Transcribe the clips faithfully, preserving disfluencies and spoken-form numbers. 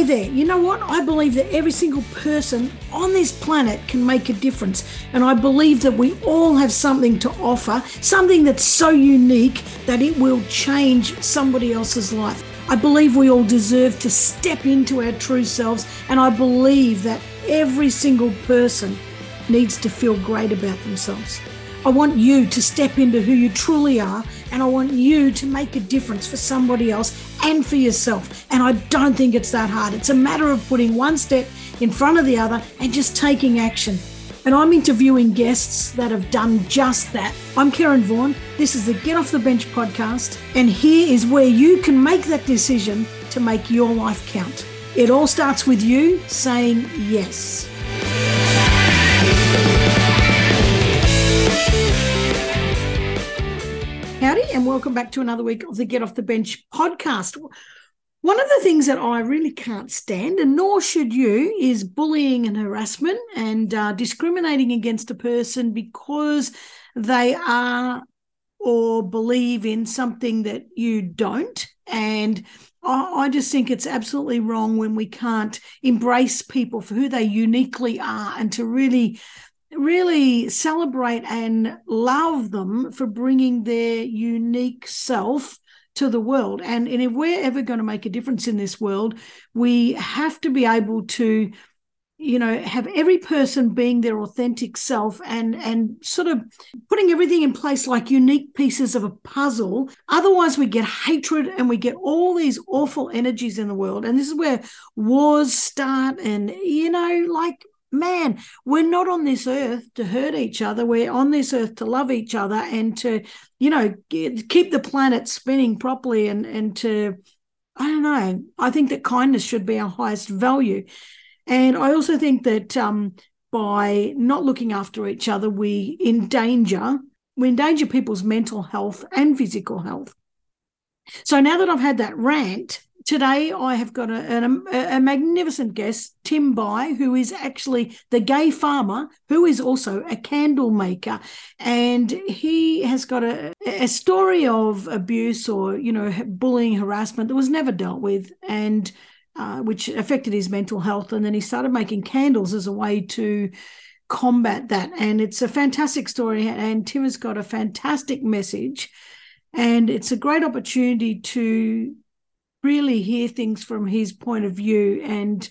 Stay there. You know what? I believe that every single person on this planet can make a difference. And I believe that we all have something to offer, something that's so unique that it will change somebody else's life. I believe we all deserve to step into our true selves. And I believe that every single person needs to feel great about themselves. I want you to step into who you truly are, and I want you to make a difference for somebody else and for yourself. And I don't think it's that hard. It's a matter of putting one step in front of the other and just taking action. And I'm interviewing guests that have done just that. I'm Karen Vaughan. This is the Get Off the Bench podcast. And here is where you can make that decision to make your life count. It all starts with you saying yes. Howdy, and welcome back to another week of the Get Off the Bench podcast. One of the things that I really can't stand, and nor should you, is bullying and harassment and uh, discriminating against a person because they are or believe in something that you don't. And I, I just think it's absolutely wrong when we can't embrace people for who they uniquely are and to really really celebrate and love them for bringing their unique self to the world. And, and if we're ever going to make a difference in this world, we have to be able to, you know, have every person being their authentic self and, and sort of putting everything in place like unique pieces of a puzzle. Otherwise, we get hatred and we get all these awful energies in the world. And this is where wars start and, you know, like, man, we're not on this earth to hurt each other. We're on this earth to love each other and to, you know, keep the planet spinning properly and, and to, I don't know, I think that kindness should be our highest value. And I also think that um, by not looking after each other, we endanger, we endanger people's mental health and physical health. So now that I've had that rant, today, I have got a, a, a magnificent guest, Tim Bye, who is actually the Gay Farmer, who is also a candle maker. And he has got a, a story of abuse or, you know, bullying, harassment that was never dealt with and uh, which affected his mental health. And then he started making candles as a way to combat that. And it's a fantastic story. And Tim has got a fantastic message. And it's a great opportunity to really hear things from his point of view and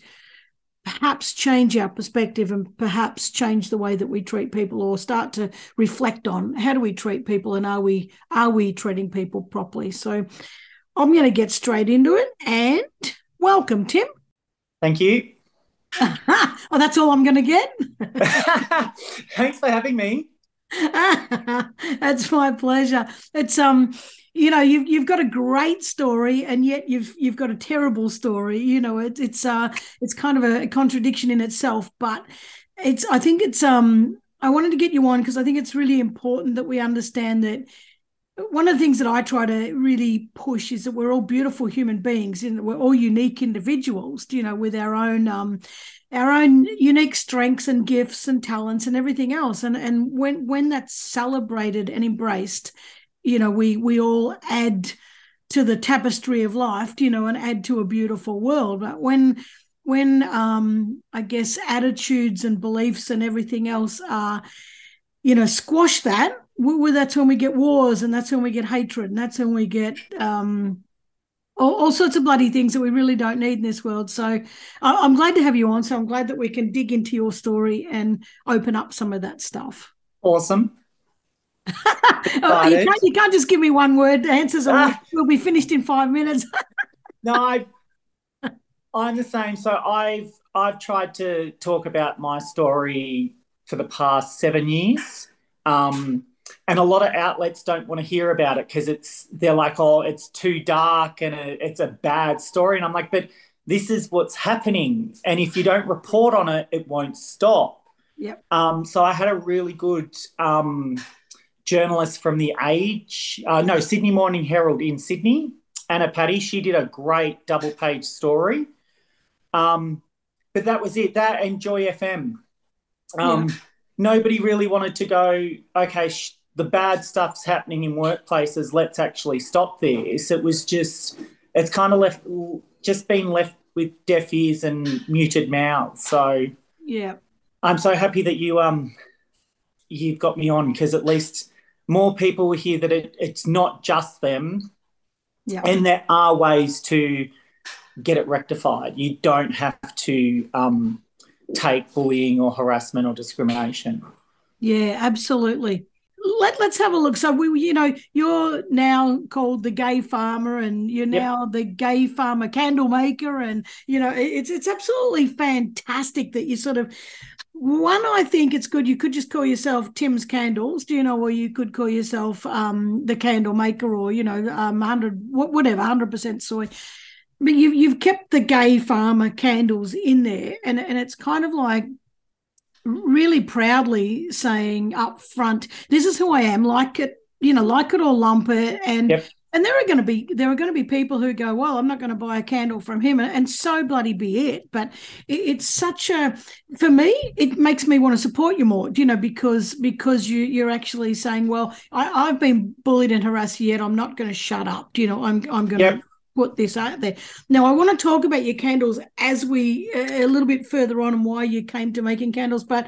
perhaps change our perspective and perhaps change the way that we treat people or start to reflect on how do we treat people and are we are we treating people properly. So I'm going to get straight into it and welcome, Tim. Thank you. Oh, that's all I'm going to get? Thanks for having me. That's my pleasure. It's um you know, you've you've got a great story, and yet you've you've got a terrible story. You know, it, it's uh it's kind of a contradiction in itself. But it's I think it's um I wanted to get you on because I think it's really important that we understand that one of the things that I try to really push is that we're all beautiful human beings, and we're all unique individuals. You know, with our own um our own unique strengths and gifts and talents and everything else. And and when when that's celebrated and embraced, you know, we we all add to the tapestry of life, you know, and add to a beautiful world. But when, when um, I guess, attitudes and beliefs and everything else are, you know, squash that, we, that's when we get wars and that's when we get hatred and that's when we get um, all, all sorts of bloody things that we really don't need in this world. So I, I'm glad to have you on. So I'm glad that we can dig into your story and open up some of that stuff. Awesome. Oh, you, can't, you can't just give me one word answers or ah. we'll be finished in five minutes. No, I, I'm the same. So I've I've tried to talk about my story for the past seven years um, and a lot of outlets don't want to hear about it because it's they're like, oh, it's too dark and a, it's a bad story. And I'm like, but this is what's happening, and if you don't report on it, it won't stop. Yep. Um, so I had a really good um, – journalist from The Age, uh, no, Sydney Morning Herald in Sydney, Anna Patty. She did a great double-page story. Um, but that was it, that and Joy F M. Um, yeah. Nobody really wanted to go, okay, sh- the bad stuff's happening in workplaces, let's actually stop this. It was just, it's kind of left, just been left with deaf ears and muted mouths. So yeah, I'm so happy that you um you've got me on, because at least more people will hear that it, it's not just them. Yeah, and there are ways to get it rectified. You don't have to um, take bullying or harassment or discrimination. Yeah, absolutely. Let, let's have a look. So, we, you know, you're now called the Gay Farmer, and you're now yep. the Gay Farmer Candle Maker, and, you know, it's it's absolutely fantastic that you sort of, one, I think it's good. You could just call yourself Tim's Candles, do you know, or you could call yourself um, the Candle Maker, or, you know, um, one hundred whatever, one hundred percent soy. But you've, you've kept the Gay Farmer Candles in there, and, and it's kind of like, really proudly saying up front, this is who I am, like it, you know, like it or lump it. And yep. and there are going to be there are going to be people who go, well, I'm not going to buy a candle from him, and, and so bloody be it. But it, it's such a, for me, it makes me want to support you more, you know, because because you, you're actually saying, well, I, I've been bullied and harassed, yet I'm not going to shut up, you know, I'm I'm going yep. to put this out there. Now, I want to talk about your candles as we uh, a little bit further on, and why you came to making candles, but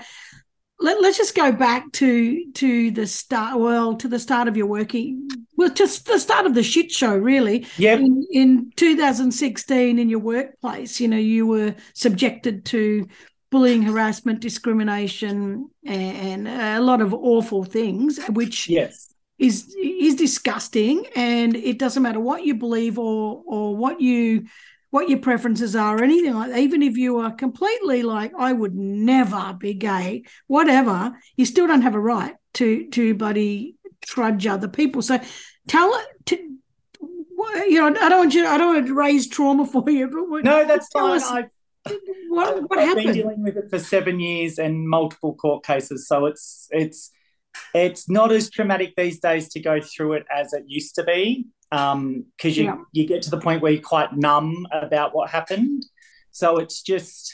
let, let's just go back to to the start well to the start of your working well just the start of the shit show, really. Yeah. in, in two thousand sixteen, in your workplace, you know, you were subjected to bullying, harassment, discrimination, and, and a lot of awful things, which yes is is disgusting, and it doesn't matter what you believe or or what you what your preferences are or anything like that. Even if you are completely like, I would never be gay, whatever, you still don't have a right to to bloody trudge other people. So tell it to, you know, I don't want you I don't want to raise trauma for you, but no, that's fine. Us, I've, what, what I've happened? Been dealing with it for seven years and multiple court cases, so it's it's It's not as traumatic these days to go through it as it used to be, because um, you, yeah. you get to the point where you're quite numb about what happened. So it's just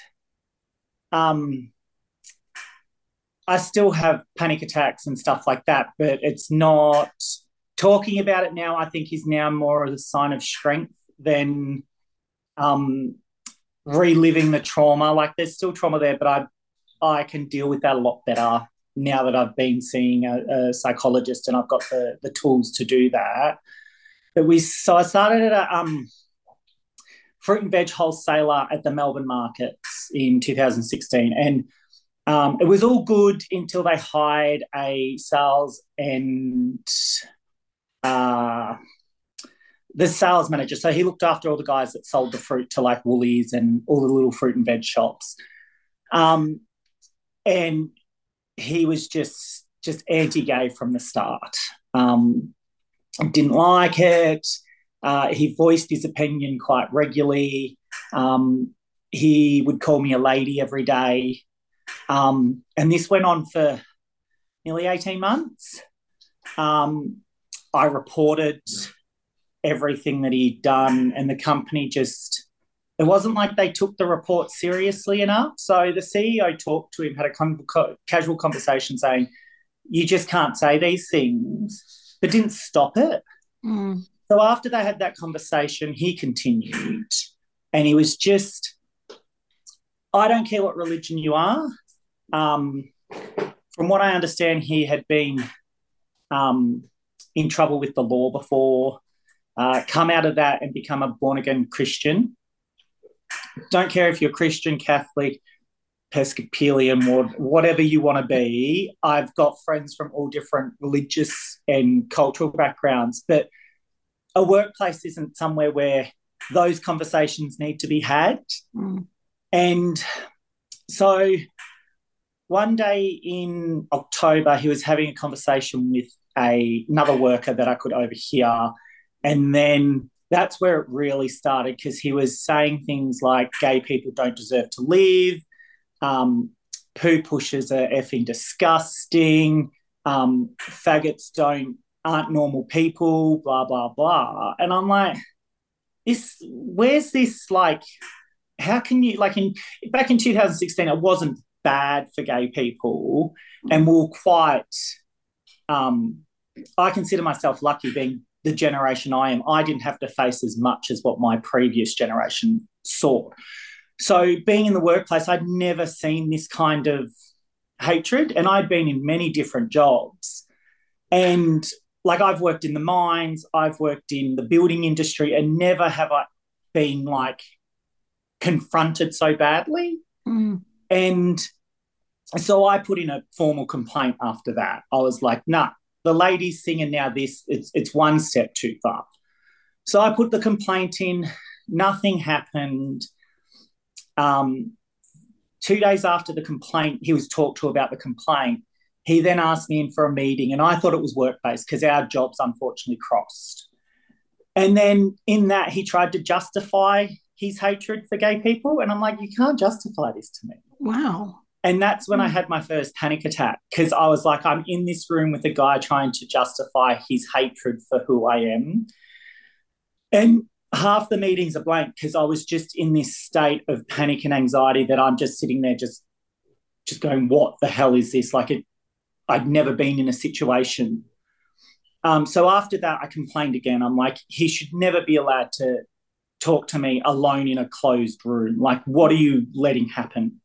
um, I still have panic attacks and stuff like that, but it's not talking about it now, I think, is now more of a sign of strength than um, reliving the trauma. Like, there's still trauma there, but I I can deal with that a lot better now that I've been seeing a, a psychologist and I've got the, the tools to do that. But we so I started at a um, fruit and veg wholesaler at the Melbourne markets in two thousand sixteen, and um, it was all good until they hired a sales and uh, the sales manager. So he looked after all the guys that sold the fruit to like Woolies and all the little fruit and veg shops, um, and he was just just anti-gay from the start. Um, didn't like it. Uh, he voiced his opinion quite regularly. Um, he would call me a lady every day. Um, and this went on for nearly eighteen months. Um, I reported everything that he'd done, and the company just... It wasn't like they took the report seriously enough. So the C E O talked to him, had a con- co- casual conversation saying, you just can't say these things, but didn't stop it. Mm. So after they had that conversation, he continued, and he was just, I don't care what religion you are. Um, from what I understand, he had been um, in trouble with the law before, uh, come out of that and become a born-again Christian. Don't care if you're Christian, Catholic, Episcopalian, whatever you want to be. I've got friends from all different religious and cultural backgrounds, but a workplace isn't somewhere where those conversations need to be had. Mm. And so one day in October, he was having a conversation with a, another worker that I could overhear, and then that's where it really started, because he was saying things like gay people don't deserve to live, um, poo pushers are effing disgusting, um, faggots don't aren't normal people, blah, blah, blah. And I'm like, this, where's this, like, how can you, like in back in two thousand sixteen, it wasn't bad for gay people, and we were quite, um, I consider myself lucky being the generation I am. I didn't have to face as much as what my previous generation sort. So being in the workplace, I'd never seen this kind of hatred, and I'd been in many different jobs. And like, I've worked in the mines, I've worked in the building industry, and never have I been like confronted so badly. Mm. And so I put in a formal complaint after that. I was like, nah, the ladies singing now this, it's it's one step too far. So I put the complaint in, nothing happened. Um, two days after the complaint, he was talked to about the complaint. He then asked me in for a meeting, and I thought it was work-based because our jobs unfortunately crossed. And then in that, he tried to justify his hatred for gay people, and I'm like, you can't justify this to me. Wow. And that's when I had my first panic attack, because I was like, I'm in this room with a guy trying to justify his hatred for who I am. And half the meetings are blank because I was just in this state of panic and anxiety that I'm just sitting there just just going, what the hell is this? Like, it, I'd never been in a situation. Um, so after that, I complained again. I'm like, he should never be allowed to talk to me alone in a closed room. Like, what are you letting happen?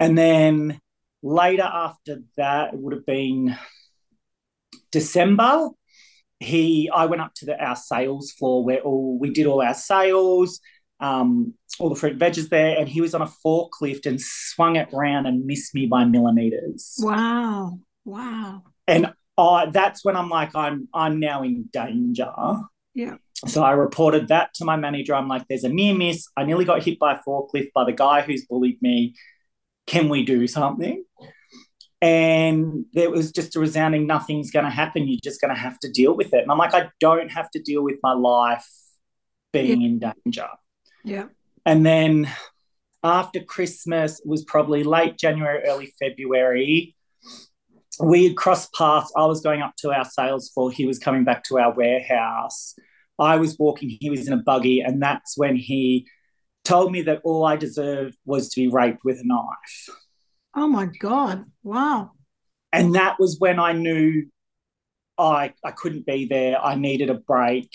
And then later after that, it would have been December, he, I went up to the, our sales floor where all we did all our sales, um, all the fruit and veggies there, and he was on a forklift and swung it round and missed me by millimetres. Wow, wow. And I, that's when I'm like, I'm I'm now in danger. Yeah. So I reported that to my manager. I'm like, there's a near miss. I nearly got hit by a forklift by the guy who's bullied me. Can we do something? And there was just a resounding, nothing's going to happen. You're just going to have to deal with it. And I'm like, I don't have to deal with my life being yeah. in danger. Yeah. And then after Christmas, it was probably late January, early February, we had crossed paths. I was going up to our sales floor. He was coming back to our warehouse. I was walking. He was in a buggy. And that's when he told me that all I deserved was to be raped with a knife. Oh, my God. Wow. And that was when I knew I I couldn't be there. I needed a break.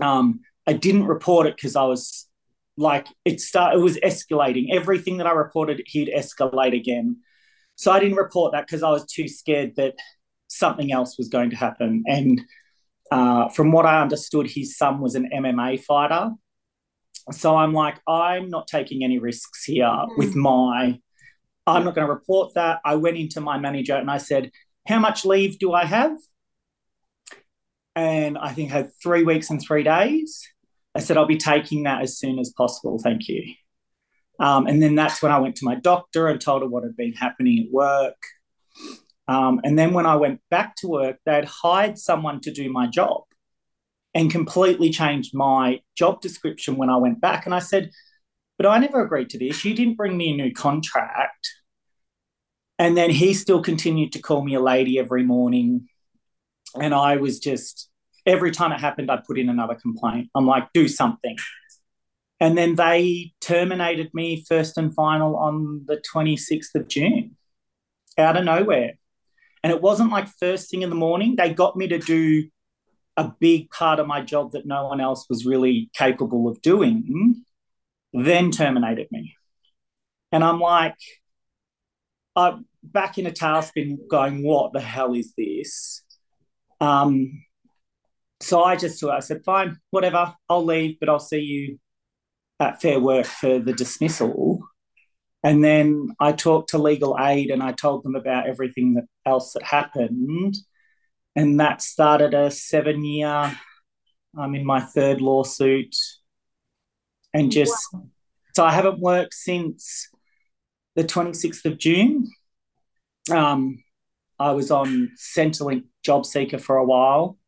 Um, I didn't report it because I was like, it started, it was escalating. Everything that I reported, he'd escalate again. So I didn't report that because I was too scared that something else was going to happen. And uh, from what I understood, his son was an M M A fighter. So I'm like, I'm not taking any risks here mm. with my... I'm not going to report that. I went into my manager and I said, how much leave do I have? And I think I had three weeks and three days. I said, I'll be taking that as soon as possible. Thank you. Um, and then that's when I went to my doctor and told her what had been happening at work. Um, and then when I went back to work, they'd hired someone to do my job and completely changed my job description when I went back. And I said, but I never agreed to this. You didn't bring me a new contract. And then he still continued to call me a lady every morning. And I was just, every time it happened, I put in another complaint. I'm like, do something. And then they terminated me first and final on the twenty-sixth of June, out of nowhere. And it wasn't like first thing in the morning. They got me to do a big part of my job that no one else was really capable of doing, then terminated me. And I'm like, I'm back in a tailspin going, what the hell is this? Um, so I just I said, fine, whatever, I'll leave, but I'll see you at Fair Work for the dismissal. And then I talked to legal aid and I told them about everything that else that happened. And that started a seven-year, I'm in my third lawsuit. And just, wow. So I haven't worked since the twenty-sixth of June. Um, I was on Centrelink JobSeeker for a while.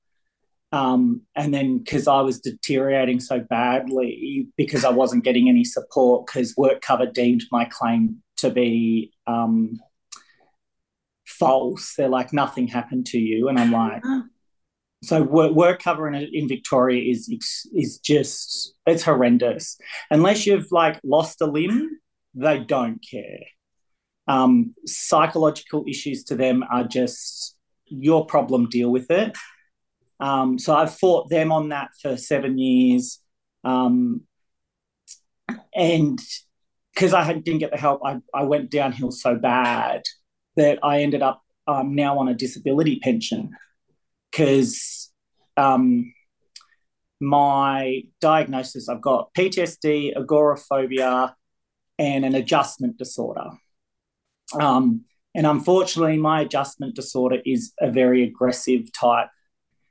Um, and then because I was deteriorating so badly because I wasn't getting any support because WorkCover deemed my claim to be um, false. They're like, nothing happened to you. And I'm like... So work, work cover in, in Victoria is is just, it's horrendous. Unless you've, like, lost a limb, they don't care. Um, psychological issues to them are just your problem, deal with it. Um, so I've fought them on that for seven years. Um, And because I didn't get the help, I, I went downhill so bad that I ended up um, now on a disability pension because um, my diagnosis, I've got P T S D, agoraphobia, and an adjustment disorder. Um, and unfortunately, my adjustment disorder is a very aggressive type.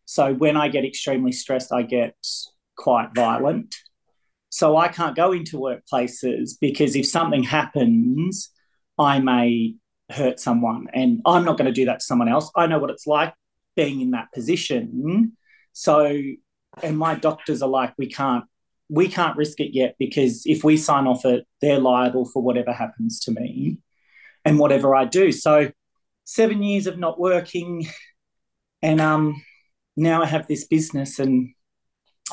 So when I get extremely stressed, I get quite violent. So I can't go into workplaces because if something happens, I may hurt someone. And I'm not going to do that to someone else. I know what it's like being in that position. So, and my doctors are like, we can't, we can't risk it yet because if we sign off it, they're liable for whatever happens to me and whatever I do. So seven years of not working, and um. now I have this business and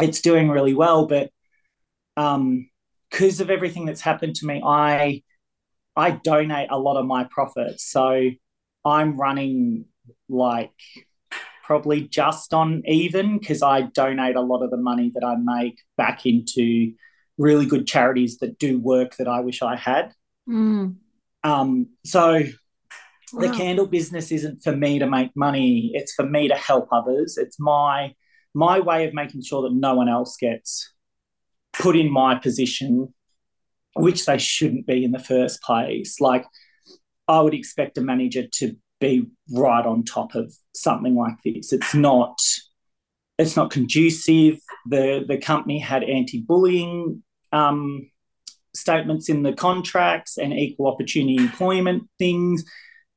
it's doing really well, but um, because of everything that's happened to me, I I donate a lot of my profits. So I'm running like probably just on even because I donate a lot of the money that I make back into really good charities that do work that I wish I had. Mm. Um, so... Wow. The candle business isn't for me to make money. It's for me to help others. It's my my way of making sure that no one else gets put in my position, which they shouldn't be in the first place. Like, I would expect a manager to be right on top of something like this. It's not it's not conducive. The the company had anti-bullying um, statements in the contracts and equal opportunity employment things.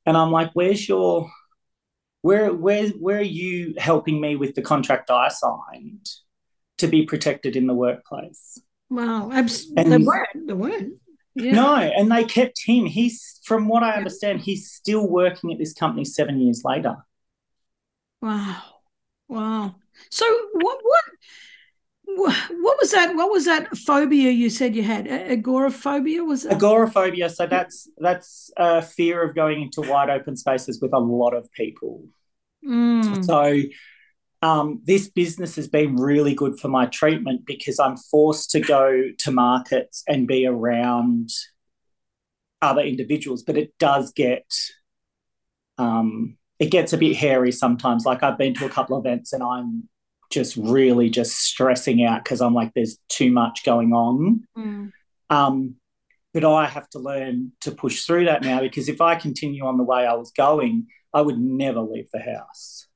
And I'm like, where's your, where, where, where are you helping me with the contract I signed to be protected in the workplace? Wow, absolutely. They weren't. They weren't. Yeah. No, and they kept him. He's, from what I understand, he's still working at this company seven years later. Wow, wow. So what, what, what was that? What was that phobia you said you had? Agoraphobia was that? Agoraphobia. So that's that's a fear of going into wide open spaces with a lot of people. Mm. So um, this business has been really good for my treatment because I'm forced to go to markets and be around other individuals, but it does get um, it gets a bit hairy sometimes. Like, I've been to a couple of events and I'm just really just stressing out because I'm like, there's too much going on. Mm. Um, but I have to learn to push through that now because if I continue on the way I was going, I would never leave the house.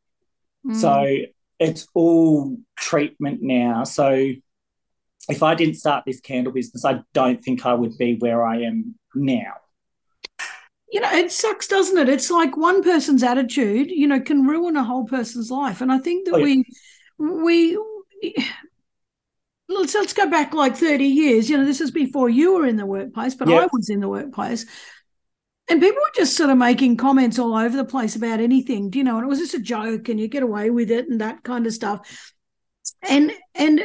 Mm. So it's all treatment now. So if I didn't start this candle business, I don't think I would be where I am now. You know, it sucks, doesn't it? It's like one person's attitude, you know, can ruin a whole person's life. And I think that oh, yeah. we... We let's let's go back like thirty years. You know, this is before you were in the workplace, but yep. I was in the workplace, and people were just sort of making comments all over the place about anything, you know, and it was just a joke, and you get away with it, and that kind of stuff. And and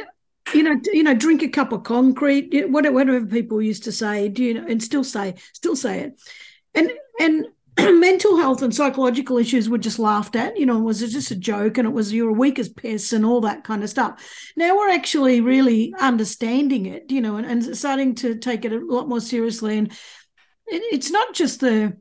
you know, you know, drink a cup of concrete, whatever people used to say, do you know, and still say, still say it, and and. Mental health and psychological issues were just laughed at, you know, it was just a joke and it was you're weak as piss and all that kind of stuff. Now we're actually really understanding it, you know, and, and starting to take it a lot more seriously. And it, it's not just the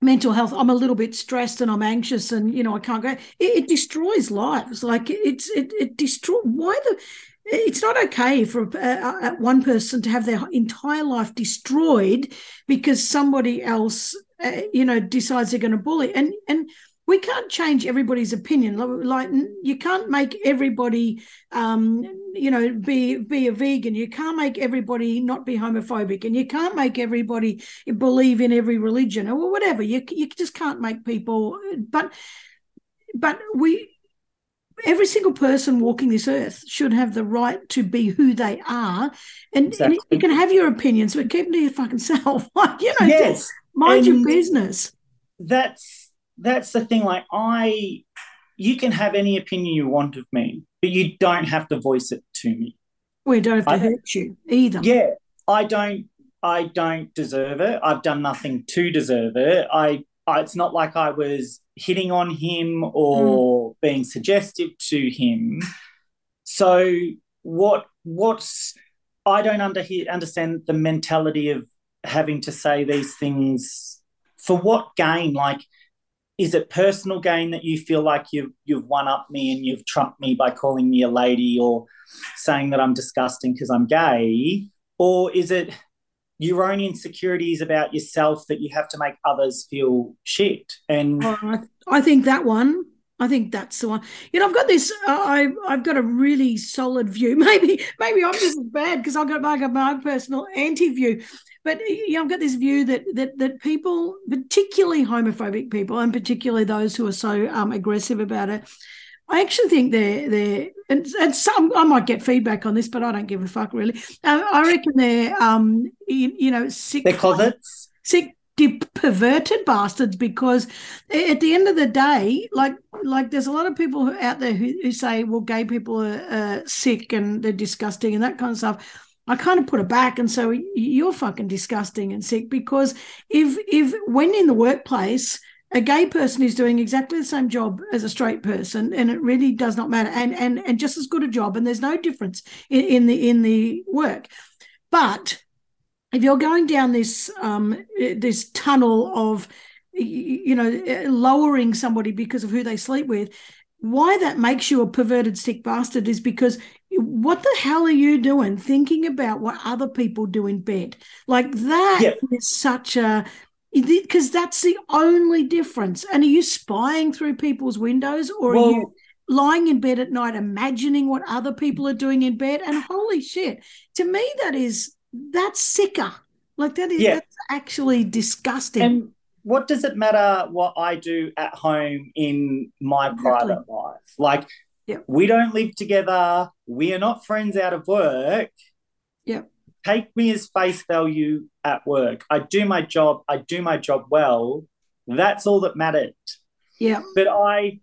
mental health. I'm a little bit stressed and I'm anxious and, you know, I can't go. It, it destroys lives. Like it's, it, it destroys. Why the, it's not okay for uh, one person to have their entire life destroyed because somebody else Uh, you know, decides they're going to bully. And and we can't change everybody's opinion. Like, you can't make everybody, um, you know, be be a vegan. You can't make everybody not be homophobic. And you can't make everybody believe in every religion or whatever. You you just can't make people. But but we, every single person walking this earth should have the right to be who they are. And, exactly. and you can have your opinions, but keep them to your fucking self. Like, you know, yes. just, Mind and your business. That's that's the thing. Like, I, you can have any opinion you want of me, but you don't have to voice it to me. We don't have to I, hurt you either. Yeah, I don't. I don't deserve it. I've done nothing to deserve it. I. I it's not like I was hitting on him or mm. being suggestive to him. So what? What's I don't under- understand the mentality of having to say these things for what gain. Like, is it personal gain that you feel like you've you've one-upped me and you've trumped me by calling me a lady or saying that I'm disgusting because I'm gay? Or is it your own insecurities about yourself that you have to make others feel shit? And oh, I, th- I think that one. I think that's the one. You know, I've got this. Uh, I I've got a really solid view. Maybe maybe I'm just as bad because I've got like my personal anti-view. But you know, I've got this view that that that people, particularly homophobic people, and particularly those who are so um, aggressive about it, I actually think they're they're and, and some I might get feedback on this, but I don't give a fuck really. Uh, I reckon they're um you, you know sick. They're closets. Sick. Perverted bastards, because at the end of the day, like like there's a lot of people out there who, who say, well, gay people are uh, sick and they're disgusting and that kind of stuff. I kind of put it back and so you're fucking disgusting and sick, because if if when in the workplace a gay person is doing exactly the same job as a straight person, and it really does not matter, and and and just as good a job, and there's no difference in, in the in the work. But if you're going down this um, this tunnel of, you know, lowering somebody because of who they sleep with, why that makes you a perverted sick bastard is because what the hell are you doing thinking about what other people do in bed? Like that yeah. is such a... Because that's the only difference. And are you spying through people's windows, or well, are you... lying in bed at night imagining what other people are doing in bed? And holy shit, to me that is... That's sicker. Like that is yeah. that's actually disgusting. And what does it matter what I do at home in my exactly. private life? Like yeah. we don't live together. We are not friends out of work. Yeah. Take me as face value at work. I do my job. I do my job well. That's all that mattered. Yeah. But I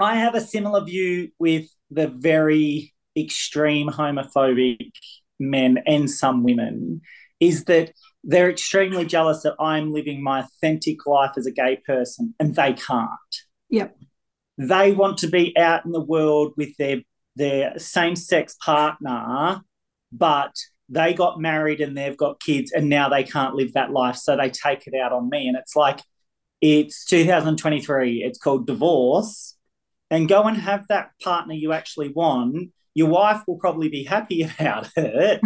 I have a similar view with the very extreme homophobic men and some women, is that they're extremely jealous that I'm living my authentic life as a gay person and they can't. Yep. They want to be out in the world with their their same-sex partner, but they got married and they've got kids and now they can't live that life, so they take it out on me. And it's like, it's two thousand twenty-three, it's called divorce, and go and have that partner you actually want. Your wife will probably be happy about it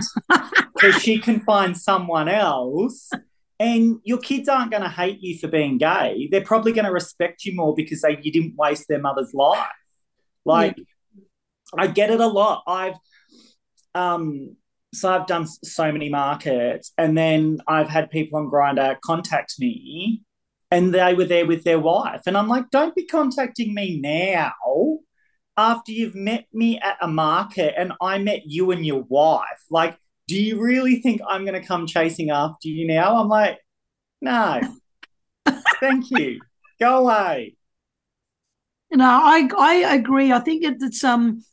because she can find someone else, and your kids aren't going to hate you for being gay. They're probably going to respect you more because they, you didn't waste their mother's life. Like yeah. I get it a lot. I've um, so I've done so many markets, and then I've had people on Grindr contact me and they were there with their wife, and I'm like, don't be contacting me now after you've met me at a market and I met you and your wife. Like, do you really think I'm going to come chasing after you now? I'm like, no, thank you. Go away. No, I I agree. I think it, it's um,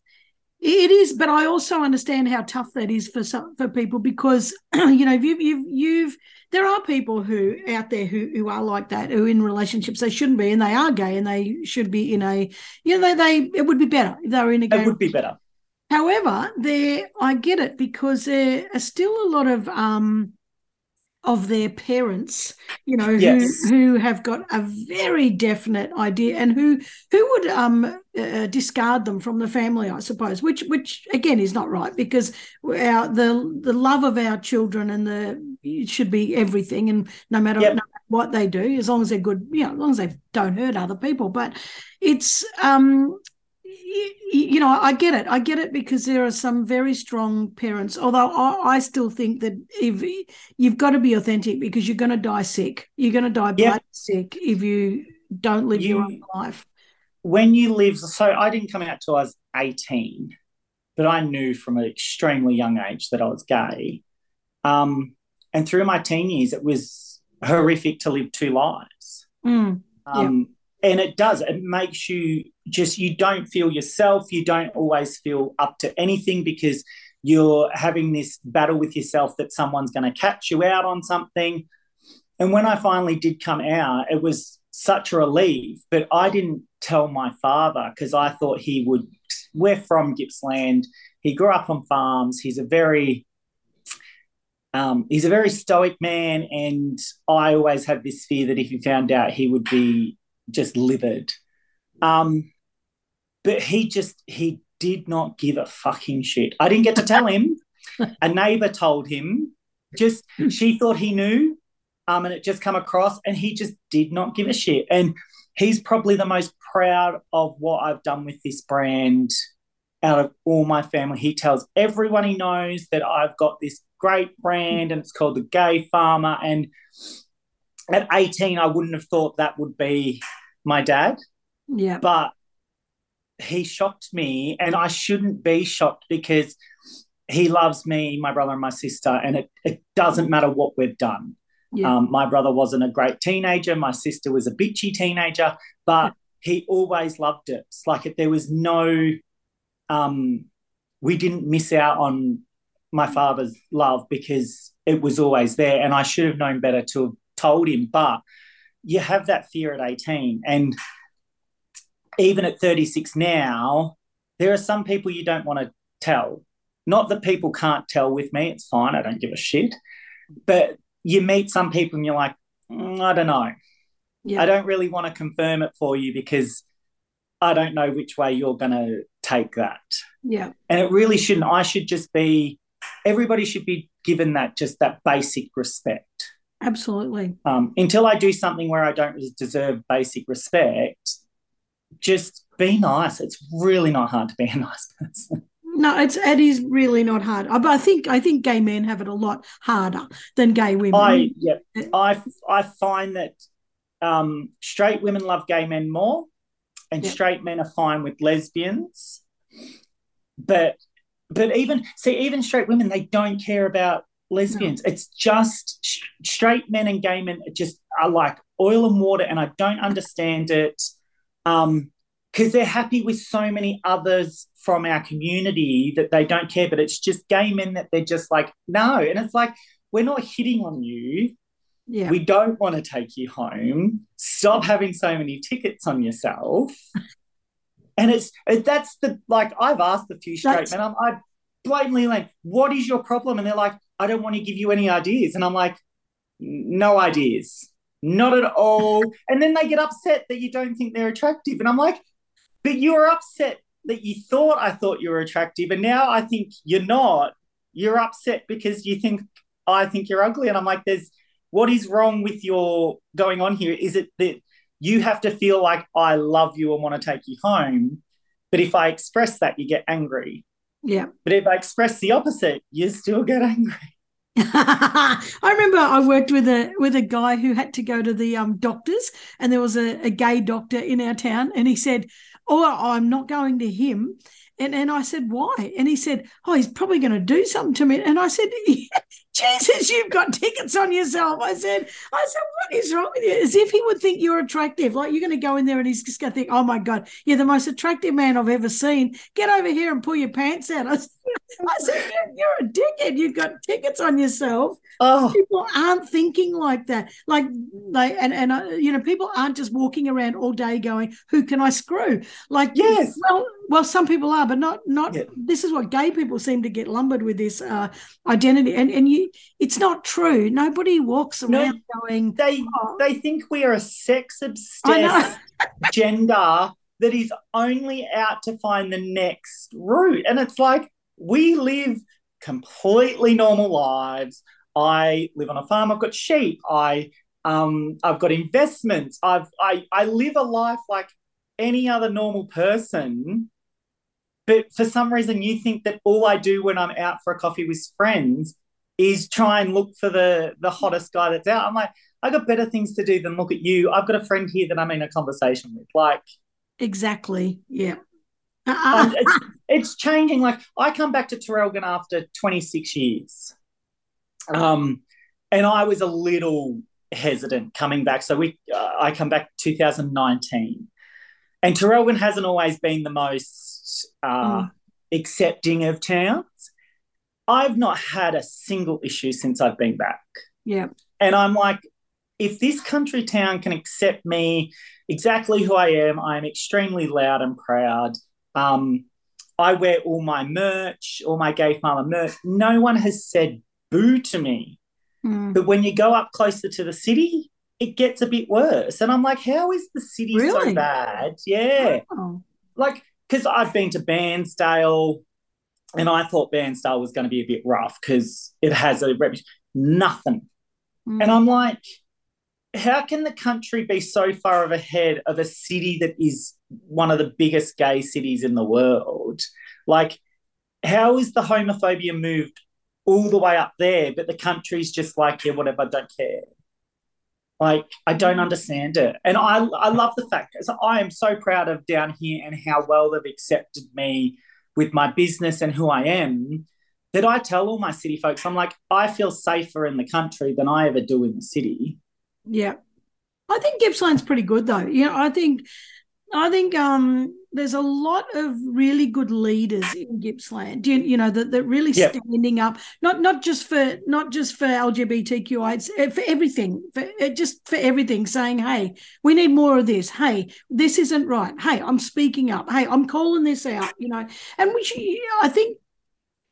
it is, but I also understand how tough that is for some, for people, because you know, if you've you've you've there are people who out there who, who are like that, who in relationships they shouldn't be, and they are gay, and they should be in a, you know, they, they it would be better if they were in a gay. It would be better. However, there I get it, because there are still a lot of um of their parents, you know, yes. who, who have got a very definite idea, and who who would um uh, discard them from the family, I suppose, which which again is not right, because our the the love of our children and the it should be everything, and no matter, yep. no matter what they do, as long as they're good, you know, as long as they don't hurt other people. But it's um you, you know, I get it, I get it, because there are some very strong parents, although I, I still think that if you've got to be authentic, because you're going to die sick, you're going to die blood yeah. sick if you don't live you, your own life. When you live, so I didn't come out till I was eighteen, but I knew from an extremely young age that I was gay. Um, and through my teen years, it was horrific to live two lives. Mm, um, yeah. And it does. It makes you just, you don't feel yourself. You don't always feel up to anything, because you're having this battle with yourself that someone's going to catch you out on something. And when I finally did come out, it was such a relief. But I didn't tell my father because I thought he would. We're from Gippsland. He grew up on farms. He's a very Um, he's a very stoic man, and I always have this fear that if he found out, he would be just livid. Um, but he just, he did not give a fucking shit. I didn't get to tell him. A neighbour told him. Just, she thought he knew, um, and it just come across, and he just did not give a shit. And he's probably the most proud of what I've done with this brand out of all my family. He tells everyone he knows that I've got this great brand and it's called The Gay Farmer. And at eighteen, I wouldn't have thought that would be my dad. Yeah. But he shocked me, and I shouldn't be shocked because he loves me, my brother and my sister, and it, it doesn't matter what we've done. Yeah. Um, my brother wasn't a great teenager. My sister was a bitchy teenager, but yeah. he always loved it. It's like if there was no, um, we didn't miss out on my father's love because it was always there, and I should have known better to have told him. But you have that fear at eighteen, and even at thirty-six now, there are some people you don't want to tell. Not that people can't tell with me, it's fine, I don't give a shit. But you meet some people and you're like, mm, I don't know. Yeah. I don't really want to confirm it for you because I don't know which way you're going to take that. Yeah. And it really shouldn't. I should just be, everybody should be given that, just that basic respect. Absolutely. Um, until I do something where I don't deserve basic respect, just be nice. It's really not hard to be a nice person. No, it's it is really not hard. I, I think I think gay men have it a lot harder than gay women. I yeah, I I find that um, straight women love gay men more, and yeah. straight men are fine with lesbians. But but even see even straight women, they don't care about lesbians. No. It's just sh- straight men and gay men just are like oil and water, and I don't understand it. Um, because they're happy with so many others from our community that they don't care, but it's just gay men that they're just like, no. And it's like, we're not hitting on you. Yeah. We don't want to take you home. Stop having so many tickets on yourself. And it's that's the, like, I've asked a few straight that's... men, I'm, I blatantly like, what is your problem? And they're like, I don't want to give you any ideas. And I'm like, no ideas. Not at all. And then they get upset that you don't think they're attractive. And I'm like, but you were upset that you thought I thought you were attractive, and now I think you're not. You're upset because you think I think you're ugly. And I'm like, there's what is wrong with your going on here? Is it that you have to feel like I love you and want to take you home? But if I express that, you get angry. Yeah. But if I express the opposite, you still get angry. I remember I worked with a with a guy who had to go to the um, doctors, and there was a, a gay doctor in our town, and he said, oh, I'm not going to him. And and I said, why? And he said, oh, he's probably going to do something to me. And I said, yeah, Jesus, you've got tickets on yourself. I said, I said, what is wrong with you? As if he would think you're attractive. Like, you're going to go in there and he's just going to think, oh, my God, you're the most attractive man I've ever seen. Get over here and pull your pants out. I said, I said you're, you're a dickhead. You've got tickets on yourself. Oh. People aren't thinking like that. Like, like and, and uh, you know, people aren't just walking around all day going, who can I screw? Like, yes. Well, Well, some people are, but not not. Yeah. This is what gay people seem to get lumbered with, this uh, identity, and and you, it's not true. Nobody walks around no, going. They oh. they think we are a sex obsessed gender that is only out to find the next route, and it's like we live completely normal lives. I live on a farm. I've got sheep. I um I've got investments. I've I I live a life like any other normal person. But for some reason you think that all I do when I'm out for a coffee with friends is try and look for the, the hottest guy that's out. I'm like, I've got better things to do than look at you. I've got a friend here that I'm in a conversation with. Like, exactly, yeah. Uh-uh. It's, it's changing. Like, I come back to Traralgon after twenty-six years um, and I was a little hesitant coming back. So we, uh, I come back two thousand nineteen and Traralgon hasn't always been the most uh, mm. accepting of towns. I've not had a single issue since I've been back. Yeah. And I'm like, if this country town can accept me exactly who I am, I'm extremely loud and proud. Um, I wear all my merch, all my Gay Farmer merch. No one has said taboo to me. Mm. But when you go up closer to the city, it gets a bit worse. And I'm like, how is the city really? so bad? Yeah. Wow. Like, because I've been to Bairnsdale and I thought Bandstar was going to be a bit rough because it has a reputation. Nothing. Mm. And I'm like, how can the country be so far of ahead of a city that is one of the biggest gay cities in the world? Like, how is the homophobia moved all the way up there, but the country's just like, yeah, whatever, I don't care. Like, I don't understand it. And I I love the fact that so I am so proud of down here and how well they've accepted me with my business and who I am, that I tell all my city folks, I'm like, I feel safer in the country than I ever do in the city. Yeah. I think Gippsland's pretty good though. Yeah, I think I think um, there's a lot of really good leaders in Gippsland, you, you know, that that really yeah. standing up, not not just for not just for L G B T Q I, for everything, for just for everything, saying, hey, we need more of this. Hey, this isn't right. Hey, I'm speaking up. Hey, I'm calling this out, you know. And which I think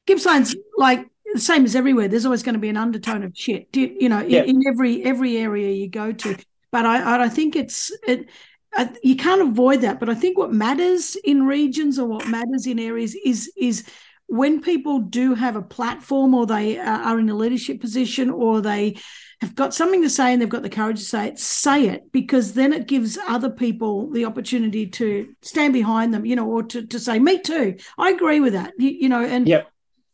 Gippsland's like the same as everywhere. There's always going to be an undertone of shit, you, you know, yeah. in, in every every area you go to. But I, I think it's it. You can't avoid that, but I think what matters in regions or what matters in areas is is when people do have a platform or they are in a leadership position or they have got something to say and they've got the courage to say it, say it, because then it gives other people the opportunity to stand behind them, you know, or to, to say, me too, I agree with that, you, you know, and yep.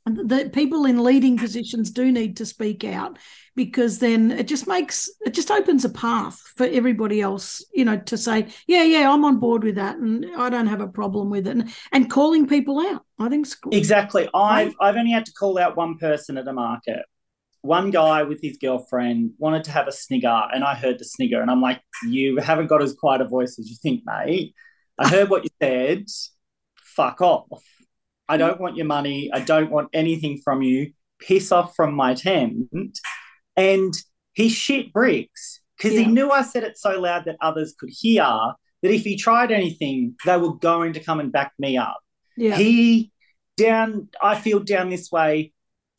the people in leading positions do need to speak out, because then it just makes it just opens a path for everybody else, you know, to say, yeah, yeah, I'm on board with that and I don't have a problem with it. And, and calling people out, I think it's cool. Exactly. I've I've only had to call out one person at the market. One guy with his girlfriend wanted to have a snigger and I heard the snigger and I'm like, you haven't got as quiet a voice as you think, mate. I heard what you said. Fuck off. I don't want your money. I don't want anything from you. Piss off from my tent. And he shit bricks because yeah. he knew I said it so loud that others could hear that if he tried anything, they were going to come and back me up. Yeah. He down, I feel down this way.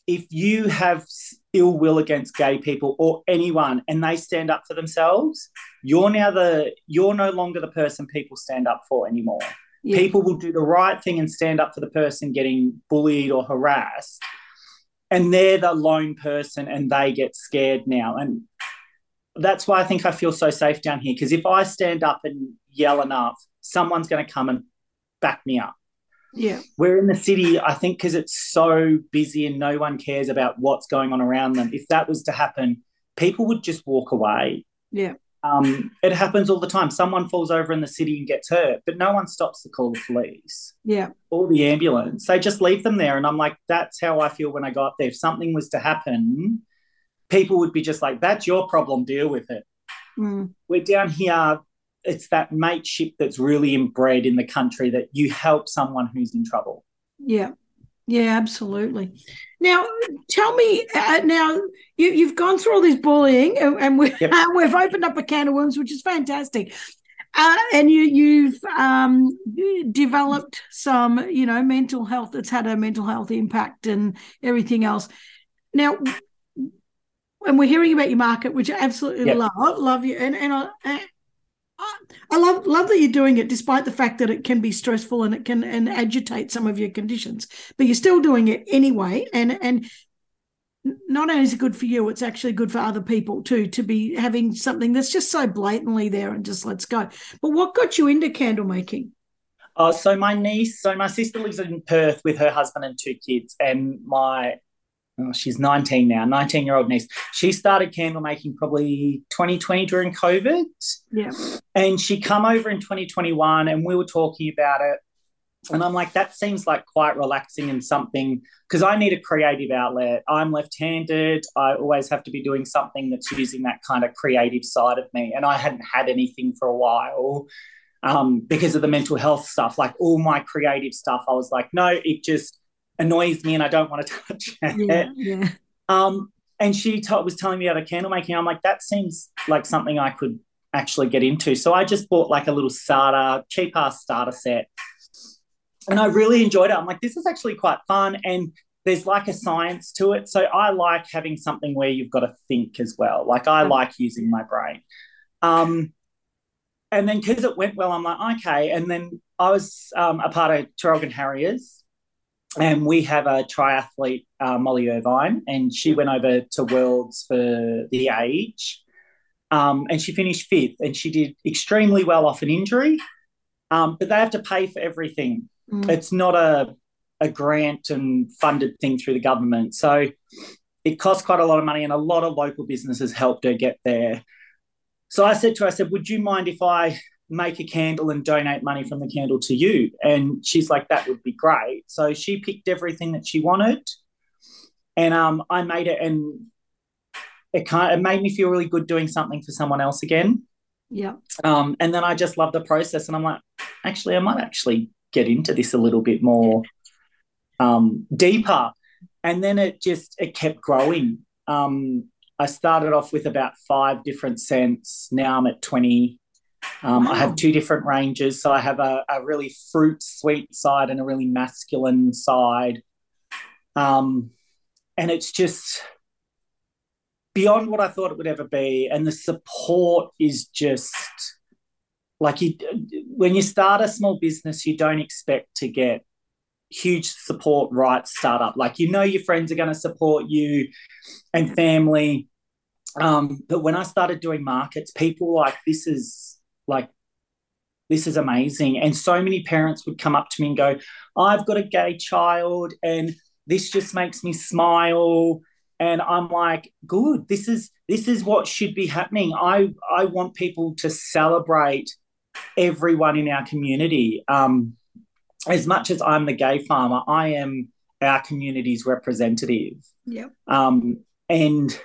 If you have ill will against gay people or anyone and they stand up for themselves, you're now the, you're no longer the person people stand up for anymore. Yeah. People will do the right thing and stand up for the person getting bullied or harassed, and they're the lone person and they get scared now. And that's why I think I feel so safe down here, because if I stand up and yell enough, someone's going to come and back me up. Yeah. We're in the city, I think, because it's so busy and no one cares about what's going on around them. If that was to happen, people would just walk away. Yeah. Um, it happens all the time. Someone falls over in the city and gets hurt, but no one stops to call the police yeah. or the ambulance. They just leave them there. And I'm like, that's how I feel when I go up there. If something was to happen, people would be just like, that's your problem, deal with it. Mm. We're down here, it's that mateship that's really inbred in the country, that you help someone who's in trouble. Yeah. Yeah, absolutely. Now, tell me, uh, now you, you've gone through all this bullying and, and we, yep. uh, we've opened up a can of worms, which is fantastic. Uh, and you, you've um, developed some, you know, mental health that's had a mental health impact and everything else. Now, and we're hearing about your market, which I absolutely yep. love, love you. And, and I, I I love love that you're doing it, despite the fact that it can be stressful and it can and agitate some of your conditions. But you're still doing it anyway, and and not only is it good for you, it's actually good for other people too, to be having something that's just so blatantly there and just let's go. But what got you into candle making? Uh, so my niece, so my sister lives in Perth with her husband and two kids, and my oh, she's nineteen now, nineteen-year-old niece. She started candle making probably twenty twenty during COVID. Yeah. And she come over in twenty twenty-one and we were talking about it. And I'm like, that seems like quite relaxing and something, because I need a creative outlet. I'm left-handed. I always have to be doing something that's using that kind of creative side of me. And I hadn't had anything for a while um, because of the mental health stuff. Like all my creative stuff, I was like, no, it just annoys me and I don't want to touch it. Yeah, yeah. Um, and she t- was telling me about a candle making. I'm like, that seems like something I could actually get into. So I just bought like a little starter, cheap ass starter set. And I really enjoyed it. I'm like, this is actually quite fun. And there's like a science to it. So I like having something where you've got to think as well. Like I like using my brain. Um, and then because it went well, I'm like, okay. And then I was um, a part of Traralgon Harriers, and we have a triathlete, uh, Molly Irvine, and she went over to Worlds for the age, um, and she finished fifth, and she did extremely well off an injury. Um, but they have to pay for everything. Mm. It's not a, a grant and funded thing through the government. So it cost quite a lot of money, and a lot of local businesses helped her get there. So I said to her, I said, would you mind if I make a candle and donate money from the candle to you? And she's like, that would be great. So she picked everything that she wanted, and um, I made it, and it kind of, it made me feel really good doing something for someone else again. Yeah. Um, and then I just love the process, and I'm like, actually, I might actually get into this a little bit more um, deeper. And then it just, it kept growing. Um, I started off with about five different scents. Now I'm at twenty. Um, wow. I have two different ranges. So I have a, a really fruit sweet side and a really masculine side. Um, and it's just beyond what I thought it would ever be. And the support is just like, you, when you start a small business, you don't expect to get huge support right start up. Like, you know, your friends are going to support you and family. Um, but when I started doing markets, people were like, this is like, this is amazing. And so many parents would come up to me and go, I've got a gay child and this just makes me smile. And I'm like, good, this is this is what should be happening. I, I want people to celebrate everyone in our community. Um, as much as I'm the Gay Farmer, I am our community's representative. Yep. Um, and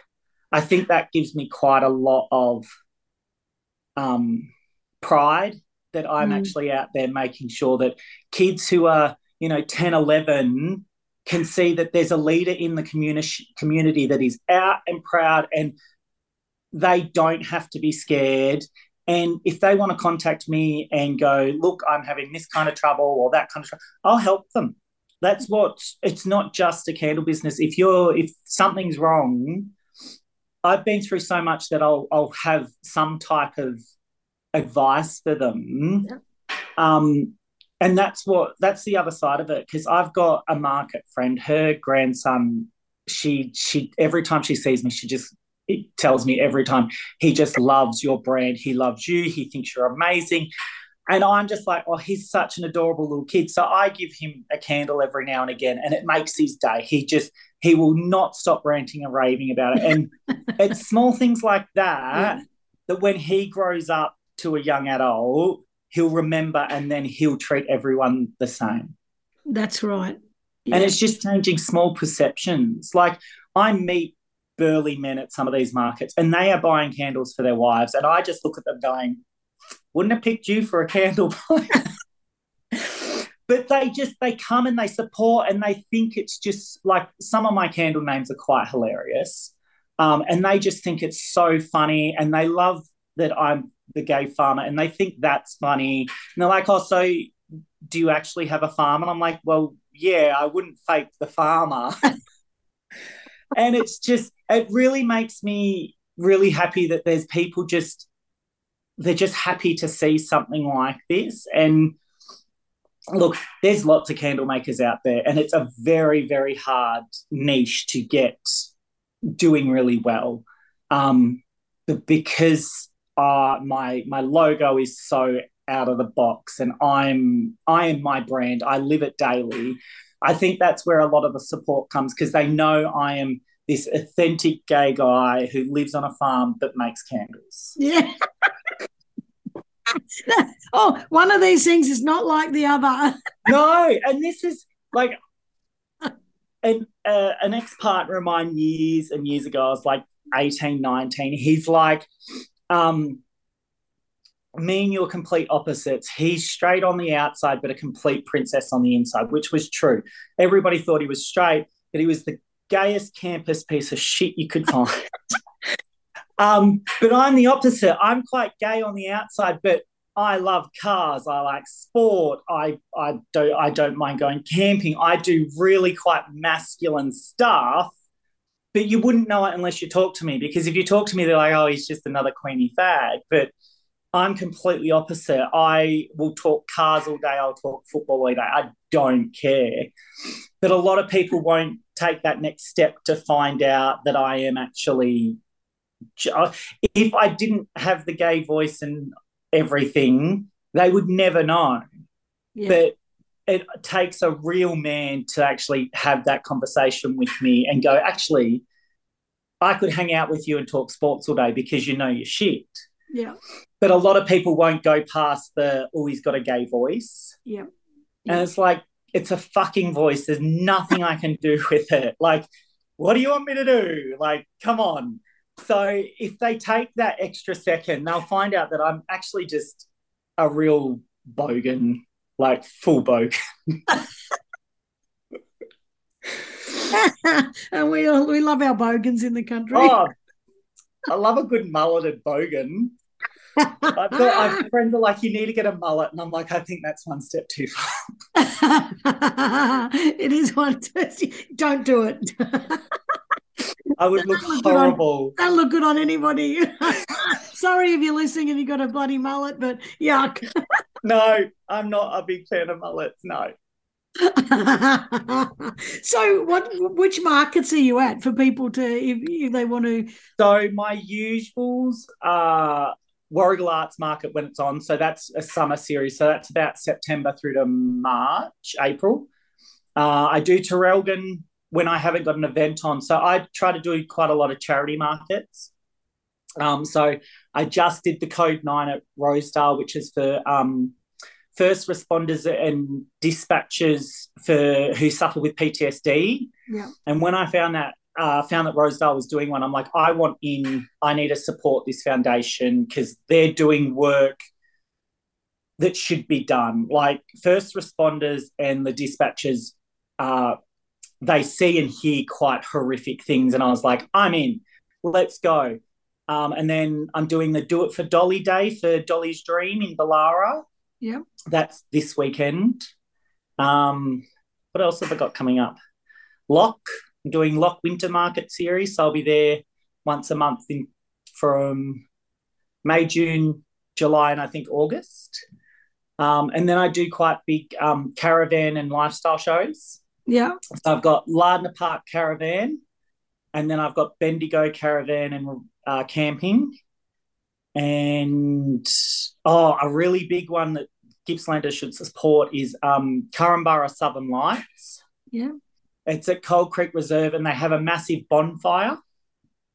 I think that gives me quite a lot of um, pride that I'm mm. actually out there making sure that kids who are, you know, ten, eleven can see that there's a leader in the community community that is out and proud, and they don't have to be scared. And if they want to contact me and go, look, I'm having this kind of trouble or that kind of trouble, I'll help them. That's what, it's not just a candle business. If you're, if something's wrong, I've been through so much that I'll, I'll have some type of advice for them. Yeah. Um, And that's what that's the other side of it, because I've got a market friend, her grandson, she she every time she sees me, she just it tells me every time, he just loves your brand, he loves you, he thinks you're amazing. And I'm just like, oh, he's such an adorable little kid. So I give him a candle every now and again, and it makes his day. He just he will not stop ranting and raving about it. And it's small things like that, yeah. that when he grows up to a young adult, he'll remember, and then he'll treat everyone the same. That's right. Yeah. And it's just changing small perceptions. Like, I meet burly men at some of these markets, and they are buying candles for their wives, and I just look at them going, wouldn't have picked you for a candle. But they just, they come and they support, and they think it's just like, some of my candle names are quite hilarious, um, and they just think it's so funny, and they love that I'm the Gay Farmer, and they think that's funny. And they're like, oh, so do you actually have a farm? And I'm like, well, yeah, I wouldn't fake the farmer. And it's just, it really makes me really happy that there's people just, they're just happy to see something like this. And look, there's lots of candle makers out there, and it's a very, very hard niche to get doing really well. Um, but because Uh, my my logo is so out of the box, and I'm I am my brand. I live it daily. I think that's where a lot of the support comes, because they know I am this authentic gay guy who lives on a farm that makes candles. Yeah. Oh, one of these things is not like the other. No, and this is like an uh, an ex-partner of mine years and years ago. I was like eighteen, nineteen. He's like, Um, me and you are complete opposites. He's straight on the outside, but a complete princess on the inside, which was true. Everybody thought he was straight, but he was the gayest campus piece of shit you could find. um, but I'm the opposite. I'm quite gay on the outside, but I love cars. I like sport. I I don't I don't mind going camping. I do really quite masculine stuff, but you wouldn't know it unless you talk to me. Because if you talk to me, they're like, oh, he's just another queenie fag. But I'm completely opposite. I will talk cars all day. I'll talk football all day. I don't care. But a lot of people won't take that next step to find out that I am actually. If I didn't have the gay voice and everything, they would never know. Yeah. But it takes a real man to actually have that conversation with me and go, actually, I could hang out with you and talk sports all day because you know your shit. Yeah. But a lot of people won't go past the, oh, he's got a gay voice. Yeah. yeah. And it's like, it's a fucking voice. There's nothing I can do with it. Like, what do you want me to do? Like, come on. So if they take that extra second, they'll find out that I'm actually just a real bogan, like full bogan. And we all, we love our bogans in the country. Oh, I love a good mulleted bogan. I've got, my friends are like, you need to get a mullet. And I'm like, I think that's one step too far. It is one. Don't do it. I would look, look horrible. That'll look good on anybody. Sorry if you're listening and you've got a bloody mullet, but yuck. No, I'm not a big fan of mullets, no. So what? Which markets are you at for people to, if, if they want to? So my usuals are Warragul Arts Market when it's on. So that's a summer series. So that's about September through to March, April. Uh, I do Traralgon when I haven't got an event on. So I try to do quite a lot of charity markets. Um, so I just did the Code Nine at Rosedale, which is for um, first responders and dispatchers for who suffer with P T S D. Yeah. And when I found that, uh, found that Rosedale was doing one, I'm like, I want in, I need to support this foundation because they're doing work that should be done. Like first responders and the dispatchers uh they see and hear quite horrific things. And I was like, I'm in, let's go. Um, and then I'm doing the Do It For Dolly Day for Dolly's Dream in Ballara. Yeah. That's this weekend. Um, what else have I got coming up? Lock, I'm doing Lock Winter Market Series. So I'll be there once a month in, from May, June, July, and I think August. Um, and then I do quite big um, caravan and lifestyle shows. Yeah. So I've got Lardner Park Caravan and then I've got Bendigo Caravan and uh, camping. And, oh, a really big one that Gippslanders should support is um, Currumburra Southern Lights. Yeah. It's at Cold Creek Reserve and they have a massive bonfire.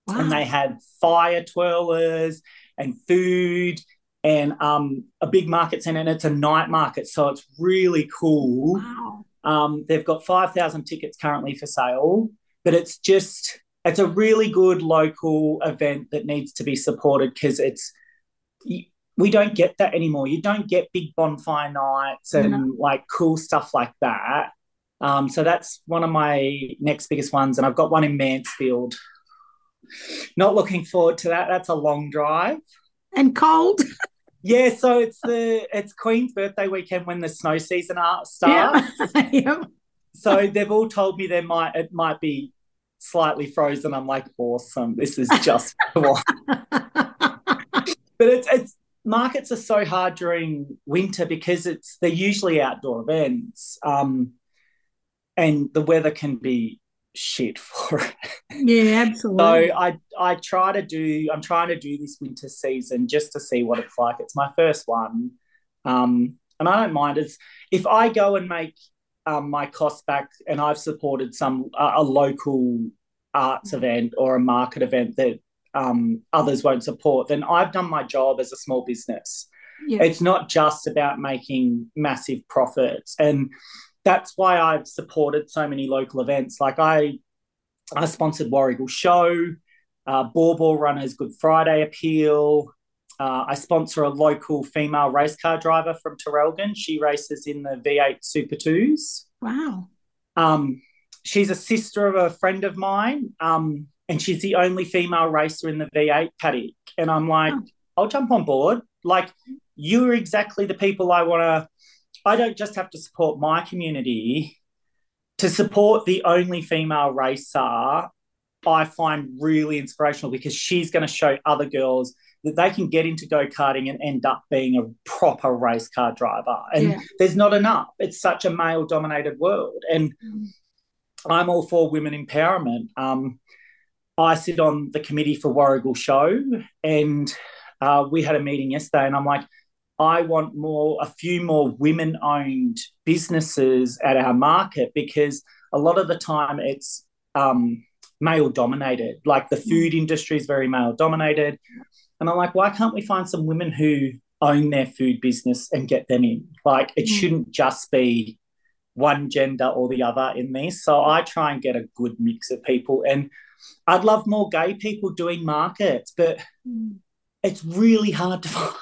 Wow. And they have fire twirlers and food and um, a big market centre and it's a night market, so it's really cool. Wow. Um, they've got five thousand tickets currently for sale, but it's just, it's a really good local event that needs to be supported because it's, we don't get that anymore. You don't get big bonfire nights and no. like cool stuff like that. Um, so that's one of my next biggest ones. And I've got one in Mansfield. Not looking forward to that. That's a long drive. And cold. Yeah, so it's the it's Queen's birthday weekend when the snow season starts. Yeah. Yeah. So they've all told me they might it might be slightly frozen. I'm like, awesome, this is just what. But it's it's markets are so hard during winter because it's they're usually outdoor events, um, and the weather can be shit for it. Yeah, absolutely. So I I try to do I'm trying to do this winter season just to see what it's like. It's my first one. Um and I don't mind. It's if I go and make um my costs back and I've supported some uh, a local arts event or a market event that um others won't support, then I've done my job as a small business. Yeah. It's not just about making massive profits, and that's why I've supported so many local events. Like I I sponsored Warragul Show, uh, Baw Baw Runners Good Friday Appeal. Uh, I sponsor a local female race car driver from Traralgon. She races in the V eight Super two s. Wow. Um, she's a sister of a friend of mine, um, and she's the only female racer in the V eight paddock. And I'm like, oh. I'll jump on board. Like you're exactly the people I want to, I don't just have to support my community. To support the only female racer, I find really inspirational, because she's going to show other girls that they can get into go-karting and end up being a proper race car driver. And yeah. there's not enough. It's such a male-dominated world. And mm. I'm all for women empowerment. Um, I sit on the committee for Warragul Show, and uh, we had a meeting yesterday, and I'm like, I want more, a few more women-owned businesses at our market, because a lot of the time it's um, male-dominated. Like the food industry is very male-dominated. And I'm like, why can't we find some women who own their food business and get them in? Like, it shouldn't just be one gender or the other in this. So I try and get a good mix of people. And I'd love more gay people doing markets, but it's really hard to find.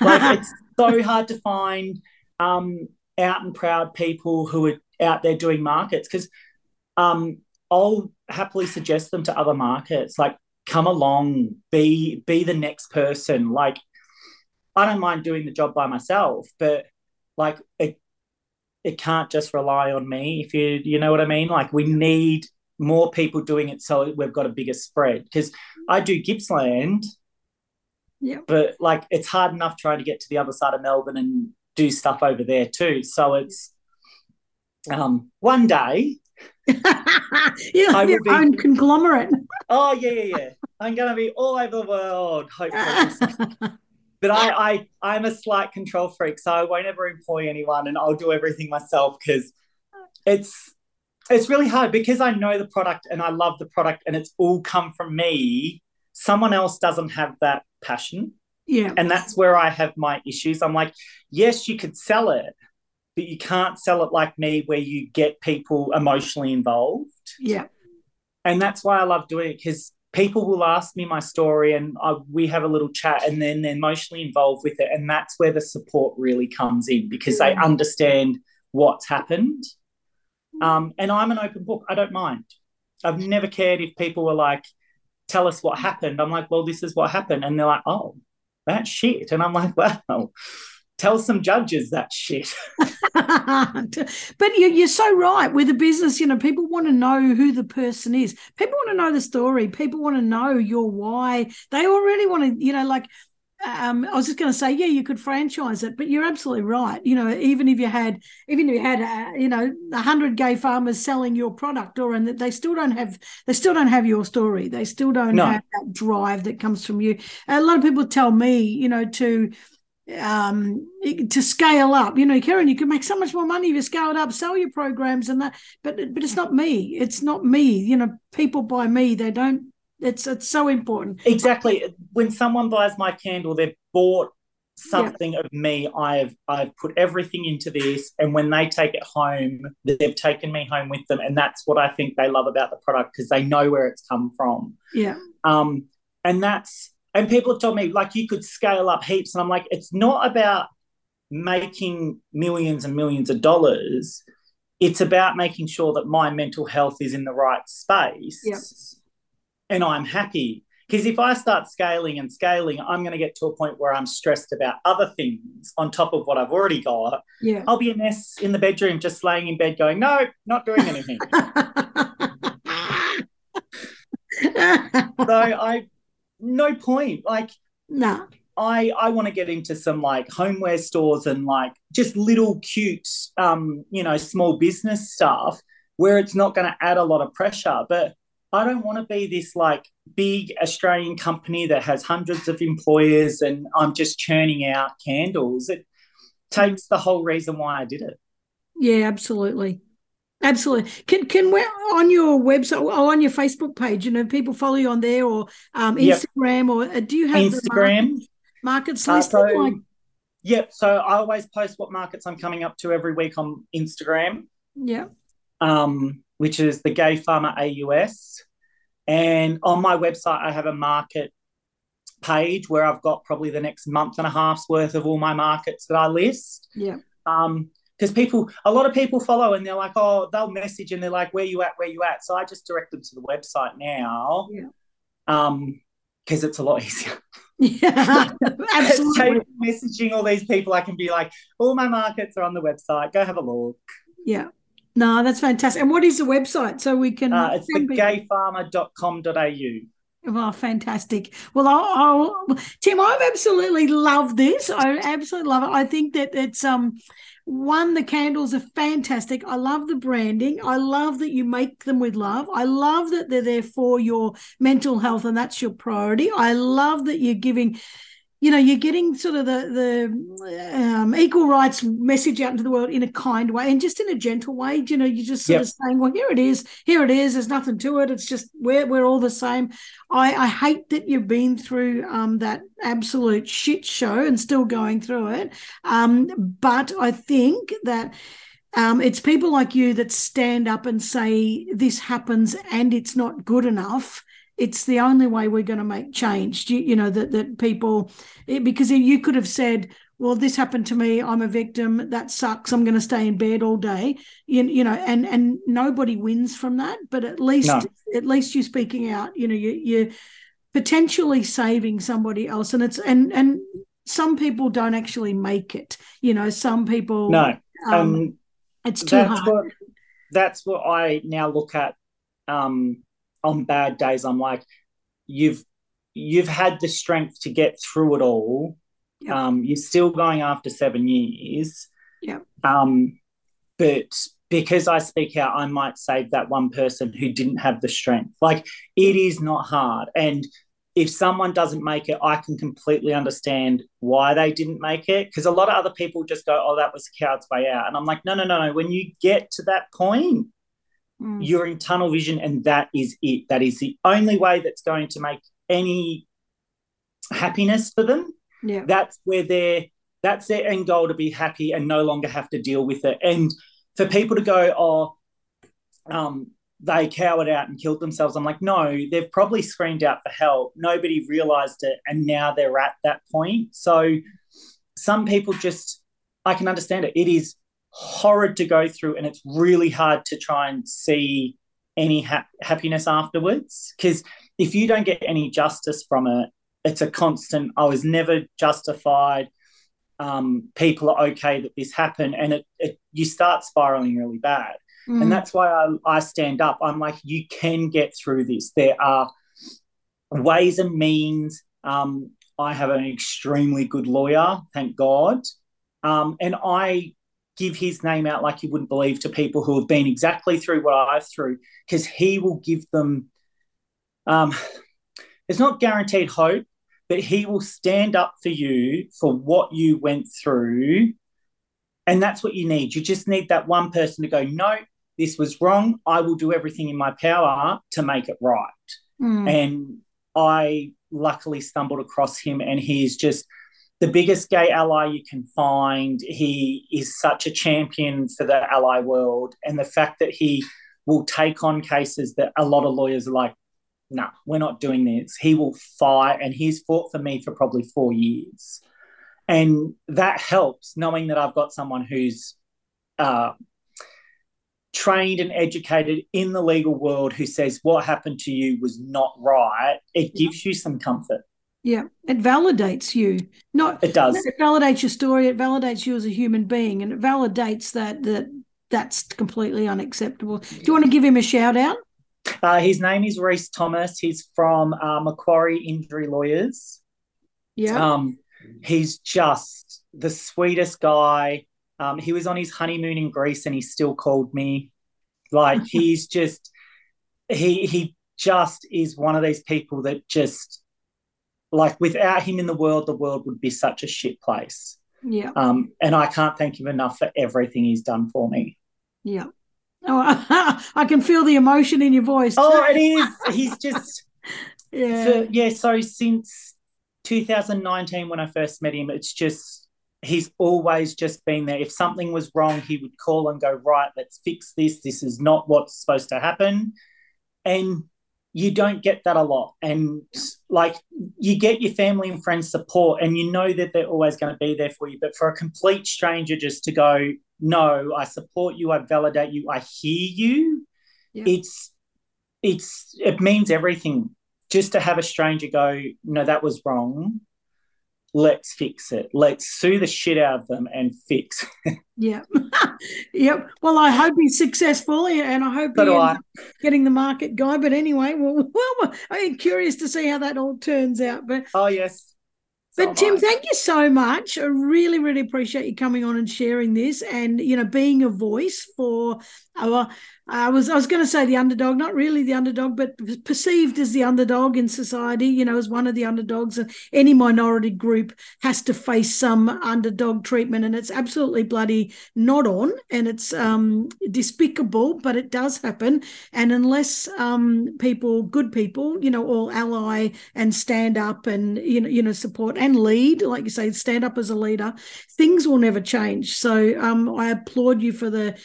Like, it's so hard to find um, out and proud people who are out there doing markets, because um, I'll happily suggest them to other markets, like, come along, be be the next person. Like, I don't mind doing the job by myself, but, like, it it can't just rely on me, if you you know what I mean. Like, we need more people doing it so we've got a bigger spread, because I do Gippsland, yeah, but, like, it's hard enough trying to get to the other side of Melbourne and do stuff over there too. So it's um, one day... You have your be... own conglomerate. Oh yeah, yeah, yeah. I'm gonna be all over the world, hopefully. But I, I, I'm a slight control freak, so I won't ever employ anyone, and I'll do everything myself, because it's it's really hard, because I know the product and I love the product, and it's all come from me. Someone else doesn't have that passion. Yeah. And that's where I have my issues. I'm like, yes, you could sell it, but you can't sell it like me, where you get people emotionally involved. Yeah. And that's why I love doing it, because people will ask me my story, and I, we have a little chat, and then they're emotionally involved with it. And that's where the support really comes in, because they understand what's happened. Um, and I'm an open book. I don't mind. I've never cared if people were like, tell us what happened. I'm like, well, this is what happened. And they're like, oh, that's shit. And I'm like, wow. Tell some judges that shit. But you, you're so right. With a business, you know, people want to know who the person is. People want to know the story. People want to know your why. They already want to, you know, like um, I was just going to say, yeah, you could franchise it, but you're absolutely right. You know, even if you had, even if you had, uh, you know, a hundred gay farmers selling your product, or and they still don't have, they still don't have your story. They still don't no. have that drive that comes from you. A lot of people tell me, you know, to. um to scale up, you know, Karen, you can make so much more money if you scaled up, sell your programs and that, but but it's not me it's not me you know, people buy me, they don't. It's it's so important. Exactly. When someone buys my candle, they've bought something yeah. of me. I've I've put everything into this, and when they take it home, they've taken me home with them, and that's what I think they love about the product, because they know where it's come from. Yeah. Um and that's And people have told me, like, you could scale up heaps. And I'm like, it's not about making millions and millions of dollars. It's about making sure that my mental health is in the right space. Yep. And I'm happy. Because if I start scaling and scaling, I'm going to get to a point where I'm stressed about other things on top of what I've already got. Yeah. I'll be a mess in the bedroom, just laying in bed going, no, not doing anything. So I... No point. Like, no. Nah. I, I want to get into some, like, homeware stores and, like, just little cute, um, you know, small business stuff where it's not going to add a lot of pressure. But I don't want to be this, like, big Australian company that has hundreds of employers and I'm just churning out candles. It takes the whole reason why I did it. Yeah, absolutely. Absolutely. Can can we on your website or on your Facebook page? You know, people follow you on there, or um, Instagram, yep. or do you have Instagram the markets, markets listed? Uh, so, like? Yep. So I always post what markets I'm coming up to every week on Instagram. Yeah. Um, which is the Gay Farmer A U S, and on my website I have a market page where I've got probably the next month and a half's worth of all my markets that I list. Yeah. Um. Because people, a lot of people follow and they're like, oh, they'll message and they're like, where you at, where you at? So I just direct them to the website now. Yeah. Um, because it's a lot easier. Yeah, absolutely. So messaging all these people, I can be like, all my markets are on the website. Go have a look. Yeah. No, that's fantastic. And what is the website so we can... Uh, it's the gay farmer dot com dot a u. Oh, fantastic. Well, I'll, I'll, Tim, I've absolutely loved this. I absolutely love it. I think that it's, um, one, the candles are fantastic. I love the branding. I love that you make them with love. I love that they're there for your mental health and that's your priority. I love that you're giving... You know, you're getting sort of the the um, equal rights message out into the world in a kind way and just in a gentle way. You know, you're just sort yep. of saying, well, here it is, here it is. There's nothing to it. It's just we're we're all the same. I, I hate that you've been through um, that absolute shit show and still going through it. Um, but I think that um, it's people like you that stand up and say this happens and it's not good enough. It's the only way we're going to make change, you, you know, that that people, because you could have said, well, this happened to me, I'm a victim, that sucks, I'm going to stay in bed all day, you, you know, and and nobody wins from that, but at least no. at least you're speaking out, you know, you, you're potentially saving somebody else. And it's and and some people don't actually make it, you know, some people, no, um, um, it's too that's hard. What, that's what I now look at. Um On bad days, I'm like, you've you've had the strength to get through it all. Yep. Um, you're still going after seven years. Yeah. Um, but because I speak out, I might save that one person who didn't have the strength. Like, it is not hard. And if someone doesn't make it, I can completely understand why they didn't make it. Because a lot of other people just go, oh, that was the coward's way out. And I'm like, no, no, no, no. When you get to that point, you're in tunnel vision and that is it. That is the only way that's going to make any happiness for them. Yeah. That's where they're, that's their end goal, to be happy and no longer have to deal with it. And for people to go, oh, um, they cowered out and killed themselves, I'm like, no, they've probably screamed out for help. Nobody realised it and now they're at that point. So some people just, I can understand it. It is horrid to go through and it's really hard to try and see any ha- happiness afterwards, because if you don't get any justice from it, it's a constant, I was never justified, um, people are okay that this happened, and it, it you start spiralling really bad. Mm. And that's why I, I stand up. I'm like, you can get through this. There are ways and means. Um, I have an extremely good lawyer, thank God, um, and I give his name out like you wouldn't believe to people who have been exactly through what I've through, because he will give them, um, it's not guaranteed hope, but he will stand up for you for what you went through, and that's what you need. You just need that one person to go, no, this was wrong, I will do everything in my power to make it right. Mm. And I luckily stumbled across him, and he's just the biggest gay ally you can find. He is such a champion for the ally world, and the fact that he will take on cases that a lot of lawyers are like, no, nah, we're not doing this. He will fight, and he's fought for me for probably four years. And that helps, knowing that I've got someone who's uh, trained and educated in the legal world who says what happened to you was not right. It gives you some comfort. Yeah, it validates you. Not it does. It validates your story. It validates you as a human being, and it validates that that that's completely unacceptable. Do you want to give him a shout out? Uh, his name is Reese Thomas. He's from uh, Macquarie Injury Lawyers. Yeah. Um, he's just the sweetest guy. Um, he was on his honeymoon in Greece, and he still called me. Like, he's just he he just is one of these people that just, like, without him in the world, the world would be such a shit place. Yeah. Um, and I can't thank him enough for everything he's done for me. Yeah. Oh, I can feel the emotion in your voice too. Oh, it is. He's just, yeah. So, yeah, so since two thousand nineteen when I first met him, it's just, he's always just been there. If something was wrong, he would call and go, right, let's fix this. This is not what's supposed to happen. And you don't get that a lot. And, like, you get your family and friends support, and you know that they're always going to be there for you. But for a complete stranger just to go, no, I support you, I validate you, I hear you, yeah. it's it's it means everything just to have a stranger go, no, that was wrong, let's fix it. Let's sue the shit out of them and fix. Yeah. Yep. Well, I hope he's successful, and I hope so he ends up getting the market guy. But anyway, well, well, I'm curious to see how that all turns out. But oh, yes. So but, Tim, thank you so much. I really, really appreciate you coming on and sharing this and, you know, being a voice for our, I was I was going to say the underdog, not really the underdog, but perceived as the underdog in society, you know, as one of the underdogs. And any minority group has to face some underdog treatment, and it's absolutely bloody not on, and it's um, despicable, but it does happen. And unless um, people, good people, you know, all ally and stand up and, you know, you know, support and lead, like you say, stand up as a leader, things will never change. So um, I applaud you for the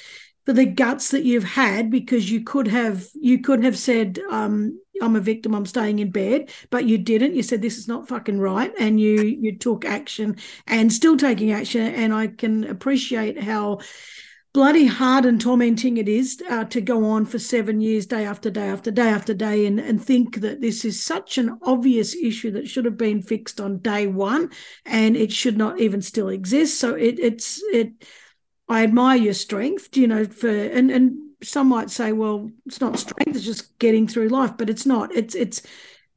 for the guts that you've had, because you could have you could have said, um, I'm a victim, I'm staying in bed, but you didn't. You said this is not fucking right, and you you took action, and still taking action. And I can appreciate how bloody hard and tormenting it is uh, to go on for seven years, day after day after day after day, and, and think that this is such an obvious issue that should have been fixed on day one, and it should not even still exist. So it it's it. I admire your strength, you know, for and and some might say, well, it's not strength, it's just getting through life, but it's not. It's it's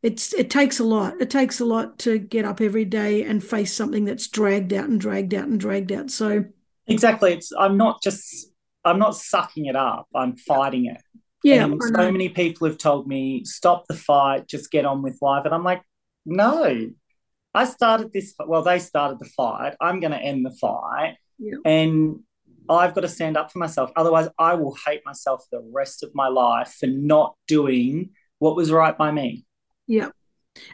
It's it takes a lot. It takes a lot to get up every day and face something that's dragged out and dragged out and dragged out. So exactly. It's I'm not just I'm not sucking it up. I'm fighting it. Yeah. And so many people have told me, stop the fight, just get on with life. And I'm like, no. I started this well, they started the fight. I'm gonna end the fight. Yeah. And I've got to stand up for myself. Otherwise, I will hate myself the rest of my life for not doing what was right by me. Yeah.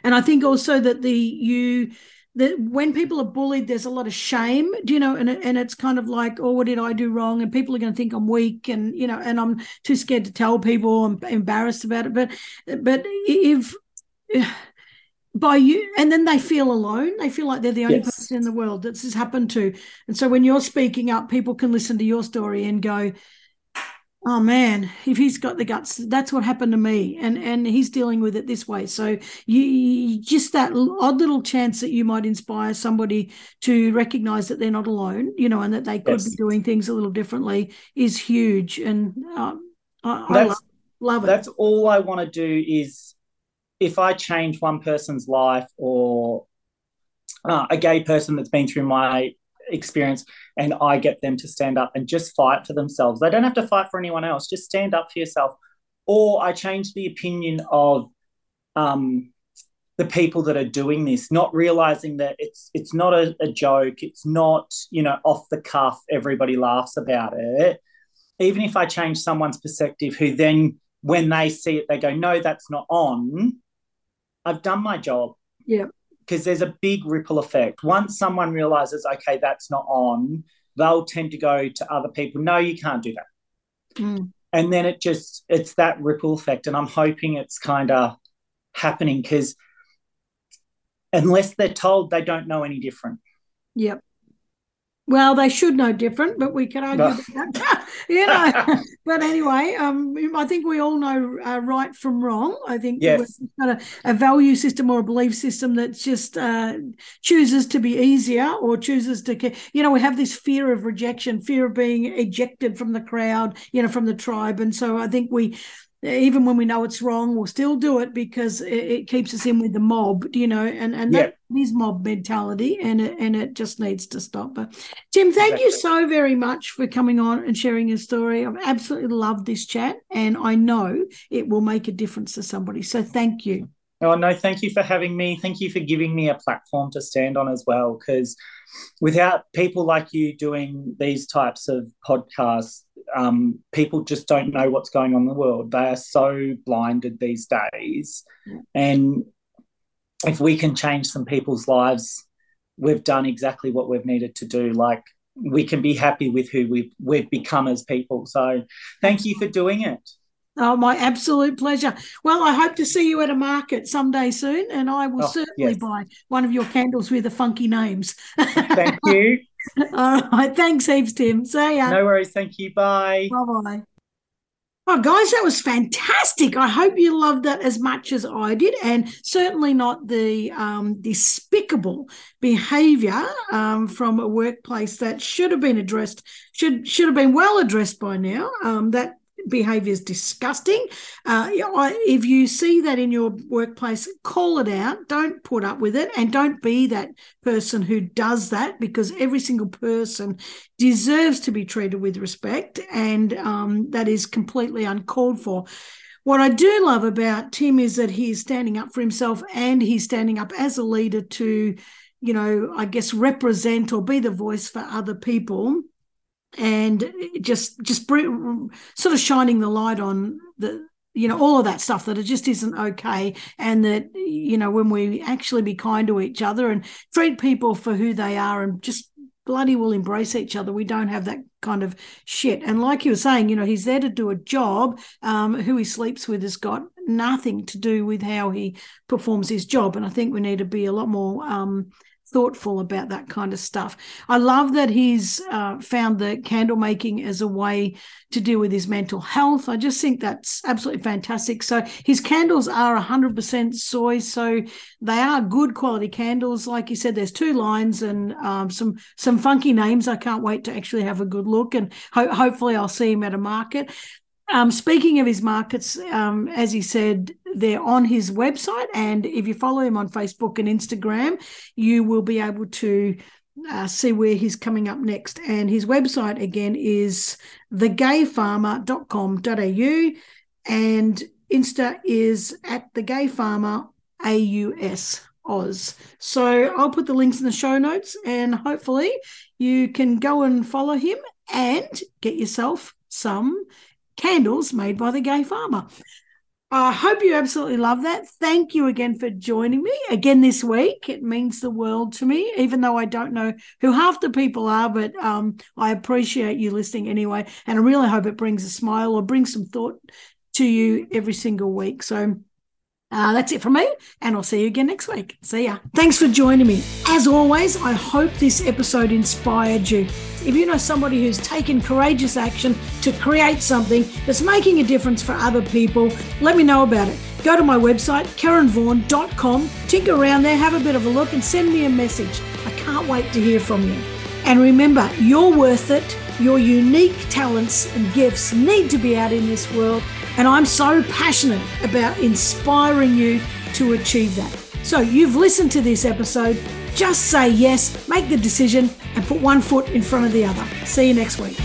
And I think also that the you that when people are bullied, there's a lot of shame, do you know, and and it's kind of like, oh, what did I do wrong? And people are going to think I'm weak, and, you know, and I'm too scared to tell people. I'm embarrassed about it. But but if by you, and then they feel alone. They feel like they're the only yes. person in the world that this has happened to. And so when you're speaking up, people can listen to your story and go, oh, man, if he's got the guts, that's what happened to me, and and he's dealing with it this way. So you just that odd little chance that you might inspire somebody to recognise that they're not alone, you know, and that they could yes. be doing things a little differently is huge. And uh, I, I love, love it. That's all I want to do is, if I change one person's life or uh, a gay person that's been through my experience, and I get them to stand up and just fight for themselves. They don't have to fight for anyone else. Just stand up for yourself. Or I change the opinion of um, the people that are doing this, not realising that it's it's not a, a joke. It's not, you know, off the cuff. Everybody laughs about it. Even if I change someone's perspective who then, when they see it, they go, no, that's not on. I've done my job. Yeah. Because there's a big ripple effect. Once someone realises, okay, that's not on, they'll tend to go to other people, no, you can't do that. Mm. And then it just, it's that ripple effect. And I'm hoping it's kind of happening, because unless they're told, they don't know any different. Yep. Well, they should know different, but we can argue about that, you know. But anyway, um, I think we all know uh, right from wrong. I think yes. we've got a, a value system or a belief system that just uh, chooses to be easier or chooses to, you know, we have this fear of rejection, fear of being ejected from the crowd, you know, from the tribe. And so I think we, even when we know it's wrong, we'll still do it because it, it keeps us in with the mob, you know, and, and yeah. that is mob mentality, and it, and it just needs to stop. But Tim, thank exactly. you so very much for coming on and sharing your story. I've absolutely loved this chat, and I know it will make a difference to somebody. So thank you. Oh, no, thank you for having me. Thank you for giving me a platform to stand on as well, because without people like you doing these types of podcasts, um, people just don't know what's going on in the world. They are so blinded these days. Yeah. And if we can change some people's lives, we've done exactly what we've needed to do. Like, we can be happy with who we've, we've become as people. So thank you for doing it. Oh, my absolute pleasure. Well, I hope to see you at a market someday soon, and I will oh, certainly yes. buy one of your candles with the funky names. Thank you. All right. Thanks heaps, Tim. See ya. No worries. Thank you. Bye. Bye-bye. Oh, guys, that was fantastic. I hope you loved that as much as I did, and certainly not the um, despicable behaviour um, from a workplace that should have been addressed, should should have been well addressed by now. Um, that behaviour is disgusting. Uh, I, if you see that in your workplace, call it out. Don't put up with it, and don't be that person who does that, because every single person deserves to be treated with respect, and um, that is completely uncalled for. What I do love about Tim is that he is standing up for himself, and he's standing up as a leader to, you know, I guess represent or be the voice for other people, and just just bring, sort of shining the light on the, you know, all of that stuff that it just isn't okay, and that, you know, when we actually be kind to each other and treat people for who they are and just bloody well embrace each other, we don't have that kind of shit. And like you were saying, you know, he's there to do a job. Um, who he sleeps with has got nothing to do with how he performs his job, and I think we need to be a lot more um, thoughtful about that kind of stuff. I love that he's uh, found the candle making as a way to deal with his mental health. I just think that's absolutely fantastic. So his candles are one hundred percent soy, so they are good quality candles. Like you said, there's two lines and um, some some funky names. I can't wait to actually have a good look, and ho- hopefully I'll see him at a market. Um, speaking of his markets, um, as he said, they're on his website, and if you follow him on Facebook and Instagram, you will be able to uh, see where he's coming up next. And his website, again, is the gay farmer dot com dot a u, and Insta is at thegayfarmerAUS. Oz. So I'll put the links in the show notes, and hopefully you can go and follow him and get yourself some candles made by the Gay Farmer. I hope you absolutely love that. Thank you again for joining me again this week. It means the world to me, even though I don't know who half the people are, but um, I appreciate you listening anyway, and I really hope it brings a smile or brings some thought to you every single week. So Uh, that's it from me, and I'll see you again next week. See ya. Thanks for joining me. As always, I hope this episode inspired you. If you know somebody who's taken courageous action to create something that's making a difference for other people, let me know about it. Go to my website, karen vaughan dot com, tinker around there, have a bit of a look, and send me a message. I can't wait to hear from you. And remember, you're worth it. Your unique talents and gifts need to be out in this world, and I'm so passionate about inspiring you to achieve that. So you've listened to this episode. Just say yes, make the decision, and put one foot in front of the other. See you next week.